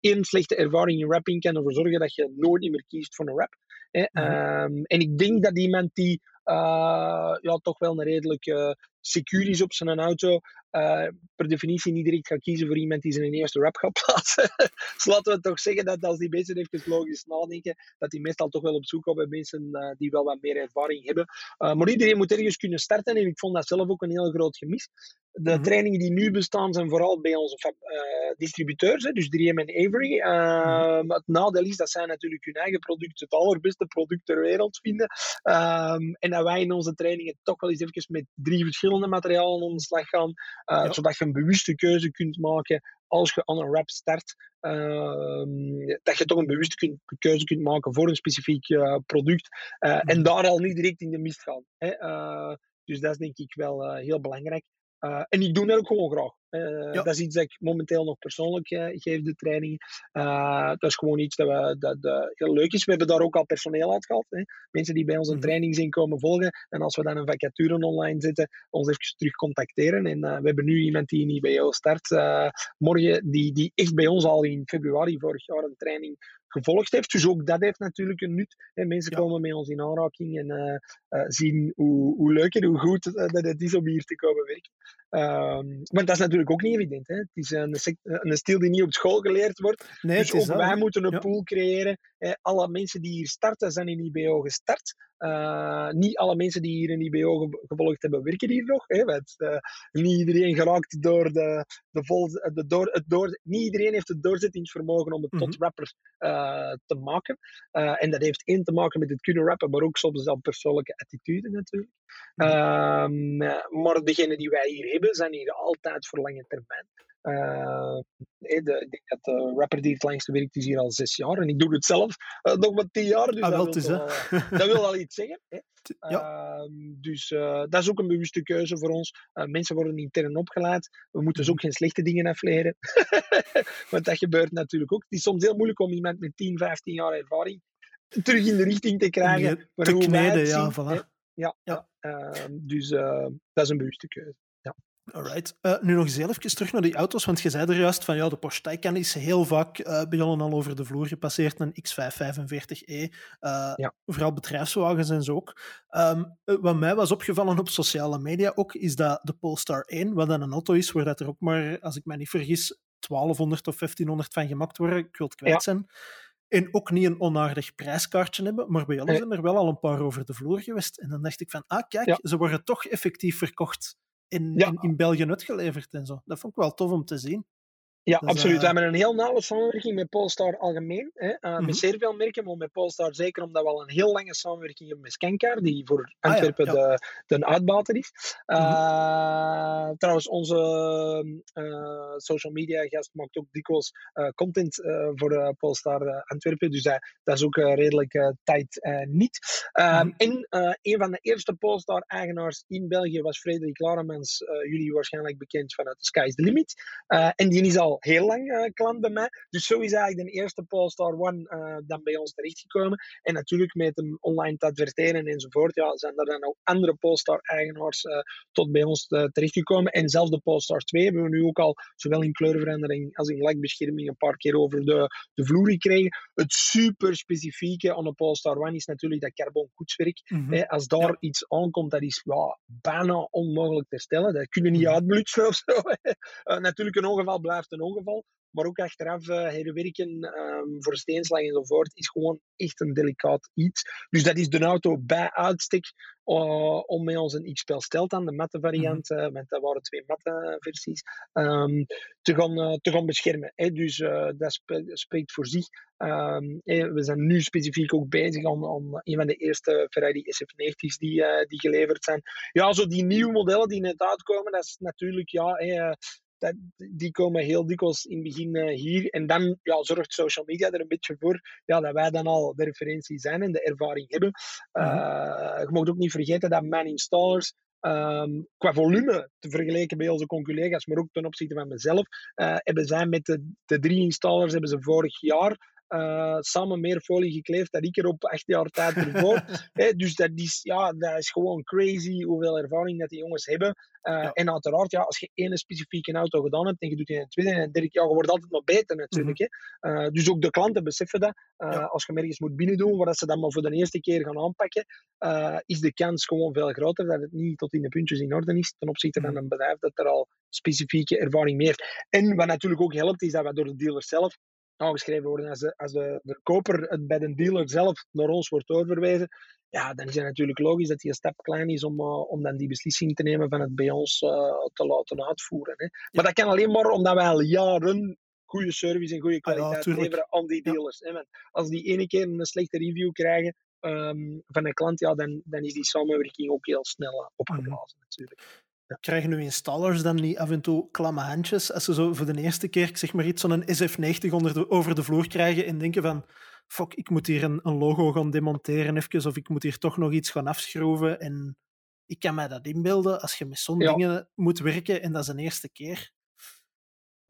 een, een slechte ervaring in wrapping kan ervoor zorgen dat je nooit meer kiest voor een wrap. Eh? Mm-hmm. Um, en ik denk dat iemand die Uh, ja, toch wel een redelijk uh, secuur is op zijn auto, uh, per definitie niet direct gaat kiezen voor iemand die zijn eerste wrap gaat plaatsen. Dus laten we toch zeggen dat als die mensen even logisch nadenken, dat die meestal toch wel op zoek gaan bij mensen uh, die wel wat meer ervaring hebben. Uh, maar iedereen moet ergens kunnen starten en ik vond dat zelf ook een heel groot gemis. De mm-hmm. trainingen die nu bestaan zijn vooral bij onze uh, distributeurs, hè, dus drie M en Avery. Uh, mm-hmm. Het nadeel is dat zij natuurlijk hun eigen product, het allerbeste product ter wereld vinden. Um, en dat wij in onze trainingen toch wel eens even met drie verschillende materialen aan de slag gaan, uh, ja. zodat je een bewuste keuze kunt maken als je aan een wrap start. Uh, dat je toch een bewuste kun- keuze kunt maken voor een specifiek uh, product. Uh, mm-hmm. En daar al niet direct in de mist gaan. Hè. Uh, dus dat is denk ik wel uh, heel belangrijk. Uh, en ik doe dat ook gewoon graag. Uh, ja. Dat is iets dat ik momenteel nog persoonlijk uh, geef, de trainingen. Uh, dat is gewoon iets dat, we, dat uh, heel leuk is. We hebben daar ook al personeel uit gehad. Hè. Mensen die bij ons een training zijn komen volgen. En als we dan een vacature online zetten, ons even terug contacteren. En uh, we hebben nu iemand die niet bij jou start. Uh, morgen, die, die echt bij ons al in februari vorig jaar een training gevolgd heeft. Dus ook dat heeft natuurlijk een nut. Hè. Mensen ja. komen met ons in aanraking en uh, uh, zien hoe, hoe leuk en hoe goed uh, dat het is om hier te komen werken. Um, maar dat is natuurlijk ook niet evident. Hè. Het is een, sect- een stijl die niet op school geleerd wordt. Nee, dus ook dat, wij he? moeten een ja. pool creëren. Eh, alle mensen die hier starten, zijn in I B O gestart. Uh, niet alle mensen die hier een I B O ge- gevolgd hebben, werken hier nog. Hè. Want, uh, niet iedereen geraakt door de, de, vol- de door, het door... Niet iedereen heeft het doorzettingsvermogen om het mm-hmm. tot rapper uh, te maken. Uh, en dat heeft één te maken met het kunnen rappen, maar ook soms al persoonlijke attitude natuurlijk. Mm-hmm. Uh, maar degene die wij hier hebben, zijn hier altijd voor lange termijn. Uh, hey, de, ik denk dat de rapper die het langste werkt is hier al zes jaar en ik doe het zelf uh, nog maar tien jaar, dus ah, dat, is, wil, uh, dat wil al iets zeggen, hè? Ja. Uh, dus uh, dat is ook een bewuste keuze voor ons. Uh, mensen worden intern opgeleid, we moeten dus ook geen slechte dingen afleren. Want dat gebeurt natuurlijk ook. Het is soms heel moeilijk om iemand met tien, vijftien jaar ervaring terug in de richting te krijgen, ja, te kneden, ja, voilà. Ja, ja. Uh, dus uh, dat is een bewuste keuze. Ja. Alright. Uh, nu nog eens even terug naar die auto's, want je zei er juist van ja, de Porsche Taycan is heel vaak uh, bij jullie al over de vloer gepasseerd, een X vijf vijfenveertig E. Uh, ja. Vooral bedrijfswagens en zo ook. Um, wat mij was opgevallen op sociale media ook, is dat de Polestar één, wat dan een auto is, waar dat er ook maar, als ik mij niet vergis, twaalfhonderd of vijftienhonderd van gemaakt worden. Ik wil het kwijt ja. zijn. En ook niet een onaardig prijskaartje hebben, maar bij jullie nee. zijn er wel al een paar over de vloer geweest. En dan dacht ik van, ah kijk, ja. ze worden toch effectief verkocht en ja. in België uitgeleverd en zo. Dat vond ik wel tof om te zien. Ja, dus, absoluut. Uh... We hebben een heel nauwe samenwerking met Polestar algemeen. Hè. Uh, mm-hmm. Met zeer veel merken, maar met Polestar zeker omdat we al een heel lange samenwerking hebben met Scancar, die voor Antwerpen ah, ja, ja. de, de uitbater is. Uh, mm-hmm. Trouwens, onze uh, social media gast maakt ook dikwijls uh, content uh, voor uh, Polestar uh, Antwerpen, dus uh, dat is ook uh, redelijk uh, tijd uh, niet. Uh, mm-hmm. En uh, een van de eerste Polestar-eigenaars in België was Frederik Laremans, uh, jullie waarschijnlijk bekend vanuit The Sky is the Limit. Uh, en die is al heel lang uh, klant bij mij. Dus zo is eigenlijk de eerste Polestar One uh, dan bij ons terechtgekomen. En natuurlijk met hem online te adverteren enzovoort, ja, zijn er dan ook andere Polestar-eigenaars uh, tot bij ons uh, terechtgekomen. En zelfs de Polestar twee hebben we nu ook al, zowel in kleurverandering als in lakbescherming, een paar keer over de, de vloer gekregen. Het super specifieke aan de Polestar One is natuurlijk dat carbon koetswerk. Mm-hmm. Hè, als daar ja. iets aankomt, dat is ja, bijna onmogelijk te herstellen. Dat kun je niet uitblutsen of zo. Uh, natuurlijk, een ongeval blijft een ongeval, maar ook achteraf uh, herwerken um, voor steenslag enzovoort is gewoon echt een delicaat iets. Dus dat is de auto bij uitstek uh, om met ons een X P E L Steltan, de matte variant, mm-hmm. uh, want dat waren twee matte versies, um, te, gaan, uh, te gaan beschermen. Hè? Dus uh, dat spe- spreekt voor zich. Um, hey, we zijn nu specifiek ook bezig aan, aan een van de eerste Ferrari S F negentig's die, uh, die geleverd zijn. Ja, zo die nieuwe modellen die net uitkomen, dat is natuurlijk, ja... Hey, uh, Dat, die komen heel dikwijls in het begin uh, hier. En dan ja, zorgt social media er een beetje voor ja, dat wij dan al de referentie zijn en de ervaring hebben. Uh, mm-hmm. Je mag ook niet vergeten dat mijn installers um, qua volume te vergelijken bij onze collega's, maar ook ten opzichte van mezelf, uh, hebben zij met de, de drie installers hebben ze vorig jaar Uh, samen meer folie gekleefd dan ik er op acht jaar tijd ervoor. He, dus dat is, ja, dat is gewoon crazy hoeveel ervaring dat die jongens hebben. Uh, ja. En uiteraard, ja, als je één specifieke auto gedaan hebt en je doet die in een tweede en een derde, ja, je wordt altijd nog beter natuurlijk. Mm-hmm. Uh, dus ook de klanten beseffen dat. Uh, ja. Als je ergens moet binnen doen, waar ze dat maar voor de eerste keer gaan aanpakken, uh, is de kans gewoon veel groter dat het niet tot in de puntjes in orde is ten opzichte van een bedrijf dat er al specifieke ervaring mee heeft. En wat natuurlijk ook helpt, is dat we door de dealer zelf aangeschreven worden. Als de, als de, de koper het bij de dealer zelf naar ons wordt doorverwezen, ja, dan is het natuurlijk logisch dat die een stap klein is om, uh, om dan die beslissing te nemen van het bij ons uh, te laten uitvoeren. Hè. Maar ja. dat kan alleen maar omdat wij al jaren goede service en goede kwaliteit ah, ja, leveren aan die dealers. Ja. Hè, als die ene keer een slechte review krijgen um, van een klant, ja, dan, dan is die samenwerking ook heel snel uh, opgeblazen mm. natuurlijk. Ja. Krijgen nu installers dan niet af en toe klamme handjes als ze zo voor de eerste keer, zeg maar iets, zo'n S F negentig onder de, over de vloer krijgen en denken van fuck, ik moet hier een, een logo gaan demonteren even, of ik moet hier toch nog iets gaan afschroeven. En ik kan mij dat inbeelden, als je met zo'n ja. dingen moet werken en dat is een eerste keer,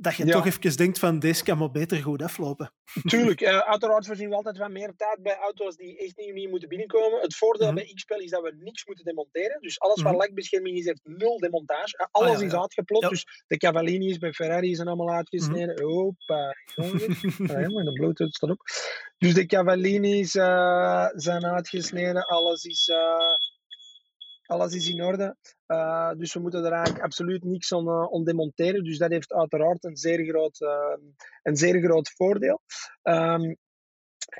dat je ja. toch even denkt van deze kan wel beter goed aflopen. Tuurlijk, uh, uiteraard voorzien we altijd wat meer tijd bij auto's die echt niet meer moeten binnenkomen. Het voordeel mm-hmm. bij X P E L is dat we niks moeten demonteren. Dus alles mm-hmm. wat lakbescherming is, heeft nul demontage. Alles ah, ja, is ja. uitgeplot, ja. dus de Cavallini's bij Ferrari zijn allemaal uitgesneden. Mm-hmm. Hoppa, jongen. Ah, ja, de Bluetooth staat op. Dus de Cavallini's uh, zijn uitgesneden, alles is... Uh... Alles is in orde, uh, dus we moeten er eigenlijk absoluut niks aan, uh, aan demonteren. Dus dat heeft uiteraard een zeer groot, uh, een zeer groot voordeel. Um,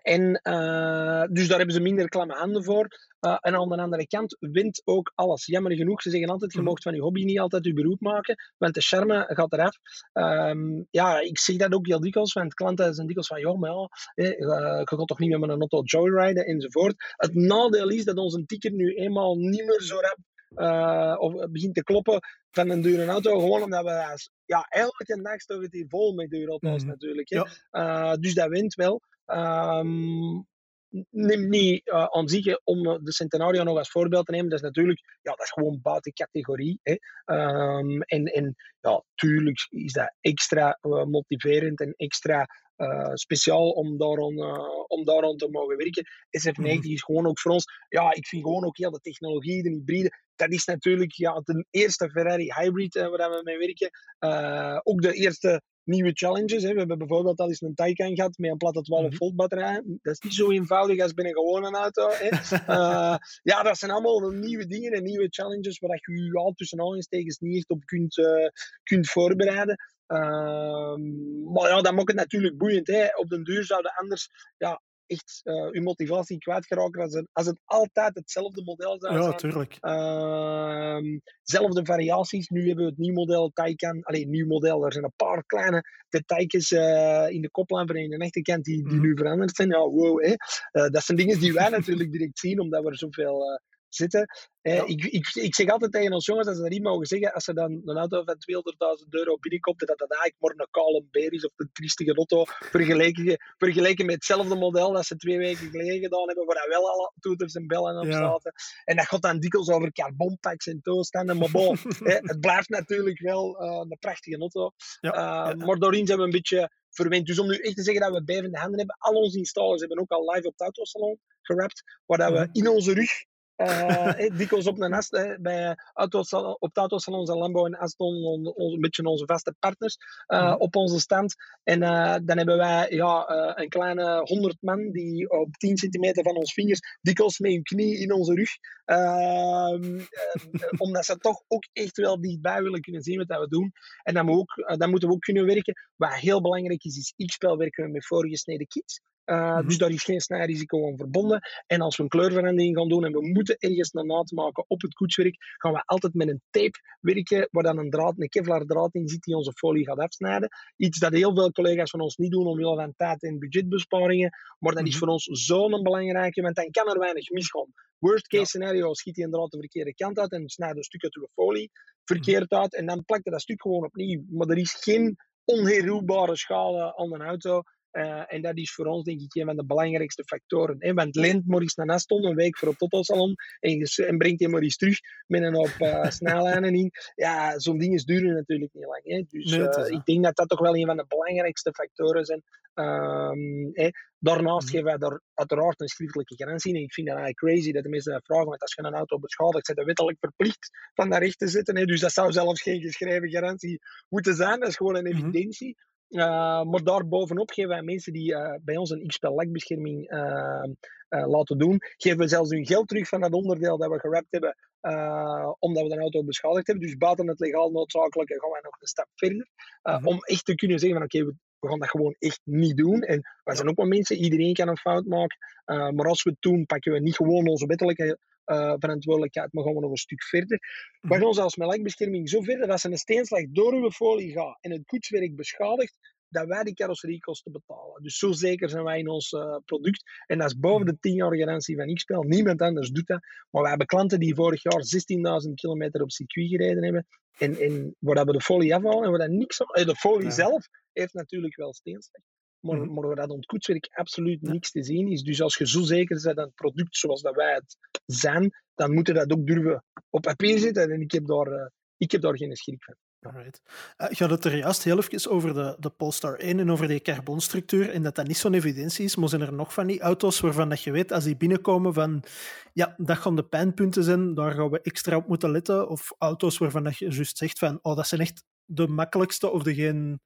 en, uh, dus daar hebben ze minder klamme handen voor. Uh, en aan de andere kant wint ook alles. Jammer genoeg, ze zeggen altijd, je mag van je hobby niet altijd je beroep maken, want de charme gaat eraf. Um, ja, ik zeg dat ook heel dikwijls, want klanten zijn dikwijls van, joh, maar ja, eh, uh, je gaat toch niet meer met een auto joyriden, enzovoort. Het nadeel is dat onze ticker nu eenmaal niet meer zo rap uh, of begint te kloppen van een dure auto, gewoon omdat we, ja, elke dag staat het hier vol met dure auto's mm. natuurlijk. Ja. Uh, dus dat wint wel. Um, Neem niet uh, aan zich, om de Centenario nog als voorbeeld te nemen. Dat is natuurlijk, ja, dat is gewoon buiten categorie. Hè. Um, en, en ja, tuurlijk is dat extra uh, motiverend en extra Uh, speciaal om daaraan, uh, om daaraan te mogen werken. S F negentig is gewoon ook voor ons... Ja, ik vind gewoon ook ja, de technologie, de hybride... Dat is natuurlijk ja, de eerste Ferrari hybrid uh, waar we mee werken. Uh, ook de eerste nieuwe challenges. Hè. We hebben bijvoorbeeld al eens een Taycan gehad met een platte twaalf volt batterij. Dat is niet zo eenvoudig als binnen gewoon een auto. Hè. Uh, ja, dat zijn allemaal nieuwe dingen en nieuwe challenges waar je je al tussen aanstekens niet echt op kunt, uh, kunt voorbereiden. Uh, maar ja, dat maakt het natuurlijk boeiend. Hè. Op den duur zouden anders ja, echt uh, je motivatie kwijtgeraken als, als het altijd hetzelfde model zou ja, zijn. Ja, tuurlijk. Uh, zelfde variaties. Nu hebben we het nieuw model Taycan. Alleen nieuw model. Er zijn een paar kleine detailjes uh, in de koplijn van de achterkant die, die mm. nu veranderd zijn. Ja, wow. Hè. Uh, dat zijn dingen die wij natuurlijk direct zien, omdat we er zoveel... Uh, zitten. Eh, ja. ik, ik, ik zeg altijd tegen ons jongens, als ze dat niet mogen zeggen, als ze dan een auto van tweehonderdduizend euro binnenkomt, dat dat eigenlijk maar een kale beer is of een triestige auto, vergeleken, vergeleken met hetzelfde model dat ze twee weken geleden gedaan hebben, waar hij wel alle toeters en bellen op ja. zaten. En dat gaat dan dikwijls over carbonpacks en toestanden, maar bon, eh, het blijft natuurlijk wel uh, een prachtige auto. Ja. Uh, ja. Maar daarin zijn we een beetje verwend. Dus om nu echt te zeggen dat we bevende handen hebben, al onze installers hebben ook al live op het autosalon gerapt, waar dat we in onze rug Uh, hey, dikwijls op een Ast, hey, bij autosalon, op het autosalon zijn Lambo en Aston on, on, een beetje onze vaste partners uh, mm. op onze stand. En uh, dan hebben wij ja, uh, een kleine honderd man die op tien centimeter van ons vingers dikwijls met hun knie in onze rug. Uh, uh, omdat ze toch ook echt wel dichtbij willen kunnen zien wat we doen. En dan, moet ook, uh, dan moeten we ook kunnen werken. Wat heel belangrijk is, is X P E L werken we met voorgesneden kits. Uh, mm-hmm. Dus daar is geen snijrisico aan verbonden. En als we een kleurverandering gaan doen en we moeten ergens een naad maken op het koetswerk, gaan we altijd met een tape werken waar dan een draad, een Kevlar draad in zit die onze folie gaat afsnijden. Iets dat heel veel collega's van ons niet doen omwille van tijd en budgetbesparingen. Maar dat is mm-hmm. voor ons zo'n belangrijke, want dan kan er weinig misgaan. Worst case ja. scenario, schiet die inderdaad de verkeerde kant uit en snijdt een stuk uit uw folie verkeerd mm-hmm. uit en dan plakt je dat stuk gewoon opnieuw. Maar er is geen onherroepbare schade aan een auto. Uh, en dat is voor ons denk ik een van de belangrijkste factoren. Hè? Want leent maar eens naar Aston een week voor op het autosalon en, en brengt je maar eens terug met een hoop uh, snellijnen in. Ja, zo'n dingen duren natuurlijk niet lang. Hè? Dus uh, nee, ik denk dat dat toch wel een van de belangrijkste factoren zijn. Um, hè? Daarnaast geven wij daar uiteraard een schriftelijke garantie. En ik vind dat eigenlijk crazy dat de mensen dat vragen, want als je een auto beschadigt, zijn dat wettelijk verplicht van dat recht te zetten. Hè? Dus dat zou zelfs geen geschreven garantie moeten zijn. Dat is gewoon een evidentie. Mm-hmm. Uh, maar daarbovenop geven wij mensen die uh, bij ons een X P E L lakbescherming uh, uh, laten doen, geven we zelfs hun geld terug van dat onderdeel dat we gerapt hebben, uh, omdat we de auto beschadigd hebben. Dus buiten het legaal noodzakelijke gaan wij nog een stap verder. Uh, mm-hmm. Om echt te kunnen zeggen van oké, okay, we, we gaan dat gewoon echt niet doen. En wij zijn ook wel mensen, iedereen kan een fout maken. Uh, maar als we het doen, pakken we niet gewoon onze wettelijke Uh, verantwoordelijkheid, maar gaan we nog een stuk verder. We gaan zelfs met lakbescherming zo verder dat ze een steenslag door uw folie gaat en het koetswerk beschadigt, dat wij die carrosseriekosten betalen. Dus zo zeker zijn wij in ons uh, product. En dat is boven de tien jaar garantie van X P E L. Niemand anders doet dat. Maar we hebben klanten die vorig jaar zestienduizend kilometer op circuit gereden hebben. En, en waar we de folie afhalen en waar dat niks aan... De folie ja. zelf heeft natuurlijk wel steenslag. Maar, maar waar dat ontkoetswerk absoluut niks te zien is. Dus als je zo zeker bent aan het product zoals dat wij het zijn, dan moet je dat ook durven op papier zetten. En ik heb daar, uh, ik heb daar geen schrik van. Alright. Uh, je had het er juist heel even over de, de Polestar één en over die carbonstructuur en dat dat niet zo'n evidentie is, maar zijn er nog van die auto's waarvan dat je weet, als die binnenkomen van ja, dat gaan de pijnpunten zijn, daar gaan we extra op moeten letten, of auto's waarvan dat je juist zegt van oh, dat zijn echt de makkelijkste of degene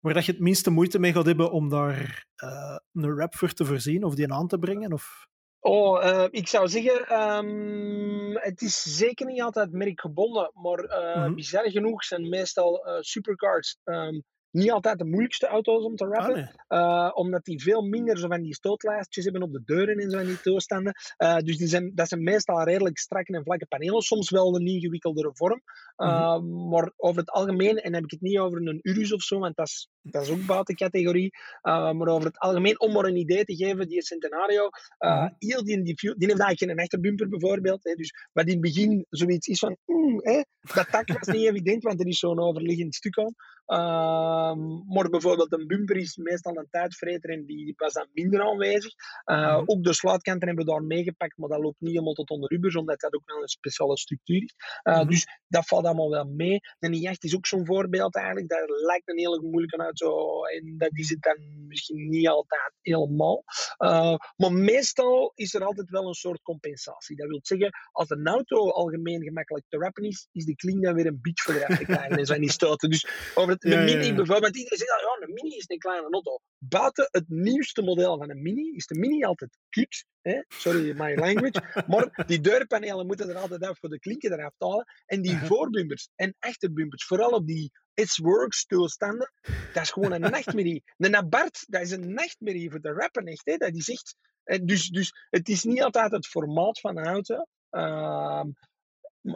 waar dat je het minste moeite mee gaat hebben om daar uh, een wrap voor te voorzien of die aan te brengen? Of? Oh, uh, ik zou zeggen, um, het is zeker niet altijd merkgebonden, maar uh, mm-hmm. bizar genoeg zijn meestal uh, supercars um, niet altijd de moeilijkste auto's om te rappen, ah, nee. uh, omdat die veel minder zo van die stootlijstjes hebben op de deuren en zo van die toestanden. Uh, dus die zijn, dat zijn meestal redelijk strakke en vlakke panelen, soms wel een ingewikkeldere vorm. Uh, mm-hmm. Maar over het algemeen, en heb ik het niet over een Urus of zo, want dat is, dat is ook buiten categorie, uh, maar over het algemeen, om maar een idee te geven, die Centenario, uh, mm-hmm. heel die, die, die heeft eigenlijk geen achterbumper bijvoorbeeld, hè, dus wat in het begin zoiets is van, mm, hè, dat tak was niet evident, want er is zo'n overliggend stuk aan. Um, maar bijvoorbeeld een bumper is meestal een tijdvreter en die was dan minder aanwezig. Uh, mm-hmm. Ook de sluitkanten hebben we daar meegepakt, maar dat loopt niet helemaal tot onder rubbers, omdat dat ook wel een speciale structuur is. Uh, mm-hmm. Dus dat valt allemaal wel mee. En die jacht is ook zo'n voorbeeld eigenlijk. Dat lijkt een hele moeilijke uit zo, en dat is het dan misschien niet altijd helemaal. Uh, maar meestal is er altijd wel een soort compensatie. Dat wil zeggen, als een auto algemeen gemakkelijk te rappen is, is de kling dan weer een beetje verdraaid te krijgen en zijn die stoten. Dus over het, ja, een Mini ja, ja. bijvoorbeeld, iedereen zegt, ja, een Mini is een kleine auto. Buiten het nieuwste model van een Mini is de Mini altijd kut. Hè? Sorry, my language. Maar die deurpanelen moeten er altijd af voor de klinken eraf te halen. En die voorbumpers en achterbumpers, vooral op die S-Works toestanden, dat is gewoon een nachtmerrie. De Nabart, dat is een nachtmerrie voor de rapper echt. Hè? Dat is echt dus, dus het is niet altijd het formaat van een auto. Uh,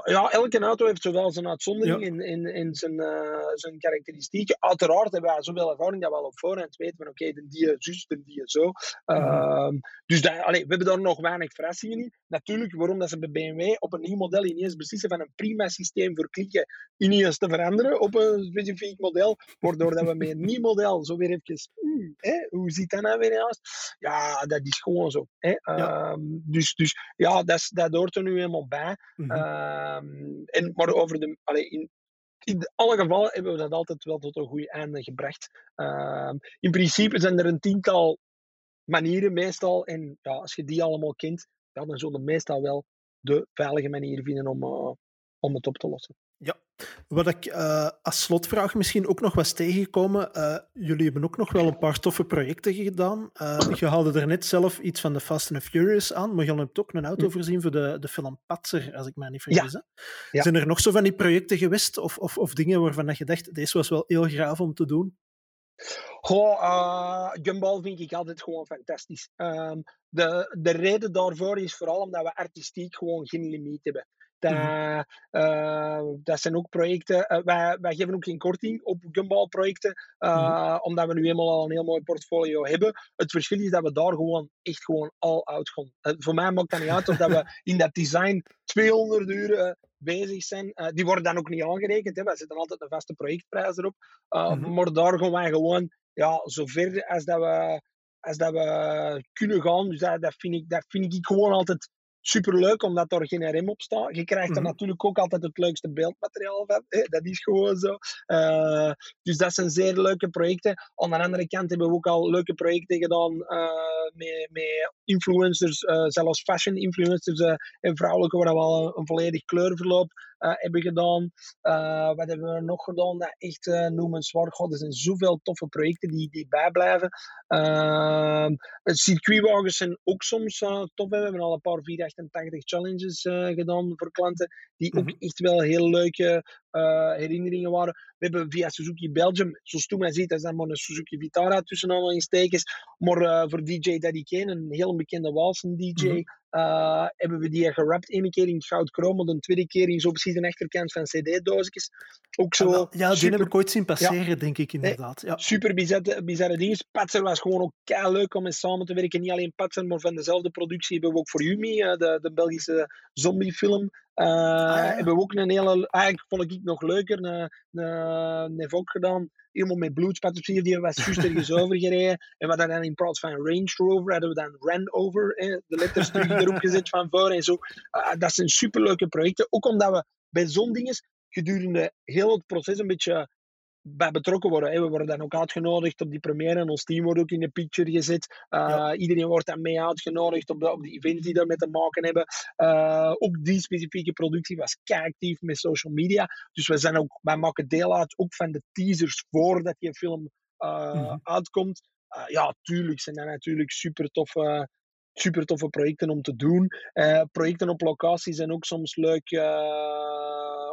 Ja, elke auto heeft zowel zijn uitzondering ja. en, en, en zijn, uh, zijn karakteristieken. Uiteraard hebben wij zoveel ervaring dat we al op voorhand weten van oké, okay, de die zus, de die zo. Uh, mm. Dus dat, allee, we hebben daar nog weinig verrassingen in. Natuurlijk, waarom dat ze bij B M W op een nieuw model ineens beslissen van een prima systeem voor klikken ineens te veranderen op een specifiek model, waardoor dat we met een nieuw model zo weer even, mm, hè, hoe ziet dat nou weer juist? Ja, dat is gewoon zo. Hè? Ja. Uh, dus, dus ja, dat, dat hoort er nu helemaal bij. Mm-hmm. Uh, Um, en, maar over de, allee, in, in alle gevallen hebben we dat altijd wel tot een goed einde gebracht. Um, in principe zijn er een tiental manieren meestal. En ja, als je die allemaal kent, ja, dan zullen we meestal wel de veilige manier vinden om, uh, om het op te lossen. Ja, wat ik uh, als slotvraag misschien ook nog was tegengekomen. Uh, jullie hebben ook nog wel een paar toffe projecten gedaan. Uh, je haalde er net zelf iets van de Fast and the Furious aan, maar je hebt ook een auto voorzien voor de, de film Patser, als ik mij niet vergis. Ja. Ja. Zijn er nog zo van die projecten geweest of, of, of dingen waarvan je dacht, deze was wel heel graaf om te doen? Goh, uh, Gumball vind ik altijd gewoon fantastisch. Um, de, de reden daarvoor is vooral omdat we artistiek gewoon geen limiet hebben. Dat, uh, dat zijn ook projecten. Uh, wij, wij geven ook geen korting op Gumball-projecten, uh, mm-hmm. omdat we nu eenmaal al een heel mooi portfolio hebben. Het verschil is dat we daar gewoon echt gewoon all out gaan. Uh, voor mij maakt dat niet uit of dat we in dat design tweehonderd uur uh, bezig zijn. Uh, die worden dan ook niet aangerekend. Hè. Wij zetten altijd een vaste projectprijs erop. Uh, mm-hmm. Maar daar gaan wij gewoon ja, zover als dat we, als dat we kunnen gaan. Dus dat, dat, vind ik, dat vind ik gewoon altijd superleuk, omdat er geen rem op staat. Je krijgt er mm-hmm. natuurlijk ook altijd het leukste beeldmateriaal van. Hè? Dat is gewoon zo. Uh, dus dat zijn zeer leuke projecten. Aan de andere kant hebben we ook al leuke projecten gedaan uh, met, met influencers, uh, zelfs fashion influencers uh, en vrouwelijke, waar we al een, een volledig kleurverloop uh, hebben gedaan. Uh, wat hebben we nog gedaan? Dat echt uh, noemenswaardig. God, er zijn zoveel toffe projecten die, die bijblijven. Uh, circuitwagens zijn ook soms uh, tof. We hebben al een paar vier achtentachtig challenges uh, gedaan voor klanten, die ook echt wel heel leuke uh, herinneringen waren. We hebben via Suzuki Belgium, zoals toen men ziet, dat is dan maar een Suzuki Vitara tussen allemaal in stekens, maar uh, voor D J Daddy Kane, een heel bekende Walsen D J, mm-hmm. uh, hebben we die gerapt, ene keer in goudkroom, maar de tweede keer in zo precies de achterkant van cd-doosjes. Ook zo. Ja, ja super, die heb ik ooit zien passeren, ja, denk ik inderdaad. Ja. Super bizarre, bizarre dingen. Patser was gewoon ook kei leuk om mee samen te werken. Niet alleen Patser, maar van dezelfde productie hebben we ook voor Yumi, uh, de, de Belgische zombiefilm. Uh, ah, ja. Hebben we ook een hele, eigenlijk vond ik nog leuker, een, een, een evok gedaan, helemaal met bloedspatrocineren, die was juist ergens overgereden. En we hadden dan in plaats van Range Rover, hadden we dan Ran Over, eh, de letters erop gezet van voor en zo. Uh, dat zijn superleuke projecten, ook omdat we bij zo'n dingen gedurende heel het proces een beetje bij betrokken worden. Hè. We worden dan ook uitgenodigd op die première. Ons team wordt ook in de picture gezet. Uh, ja. Iedereen wordt dan mee uitgenodigd op de, op de events die daarmee te maken hebben. Uh, ook die specifieke productie was kei-actief met social media. Dus we zijn ook, wij maken deel uit ook van de teasers voordat die film uh, mm-hmm. uitkomt. Uh, ja, tuurlijk zijn dat natuurlijk super toffe, super toffe projecten om te doen. Uh, projecten op locatie zijn ook soms leuk Uh,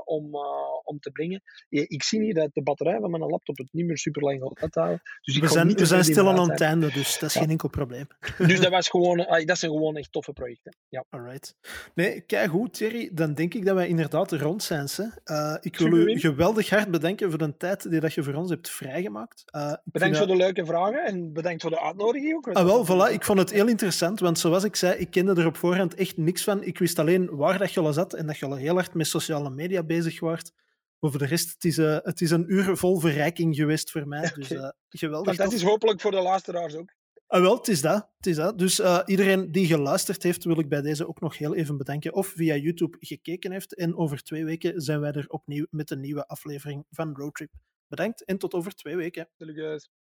Om, uh, om te brengen. Ik zie hier dat de batterij van mijn laptop het niet meer super lang gaat uithouden. Dus we zijn, zijn stil aan het einde, dus dat is ja. geen enkel probleem. Dus dat, was gewoon, uh, dat zijn gewoon echt toffe projecten. Ja. Alright. Nee, kijk goed, Thierry. Dan denk ik dat wij inderdaad rond zijn. Uh, ik wil u geweldig hard bedanken voor de tijd die dat je voor ons hebt vrijgemaakt. Uh, bedankt voor dat... de leuke vragen en bedankt voor de uitnodiging ook. Ah, wel, voilà. Ik vond het heel interessant, want zoals ik zei, ik kende er op voorhand echt niks van. Ik wist alleen waar dat je al zat en dat je al heel hard met sociale media bezig waard. Maar voor de rest, het is, uh, het is een uur vol verrijking geweest voor mij. Okay. Dus uh, geweldig. Dat is hopelijk voor de luisteraars ook. Ah, wel, het is dat. Het is dat. Dus uh, iedereen die geluisterd heeft, wil ik bij deze ook nog heel even bedanken. Of via YouTube gekeken heeft. En over twee weken zijn wij er opnieuw met een nieuwe aflevering van Roadtrip. Bedankt en tot over twee weken. Doei, guys.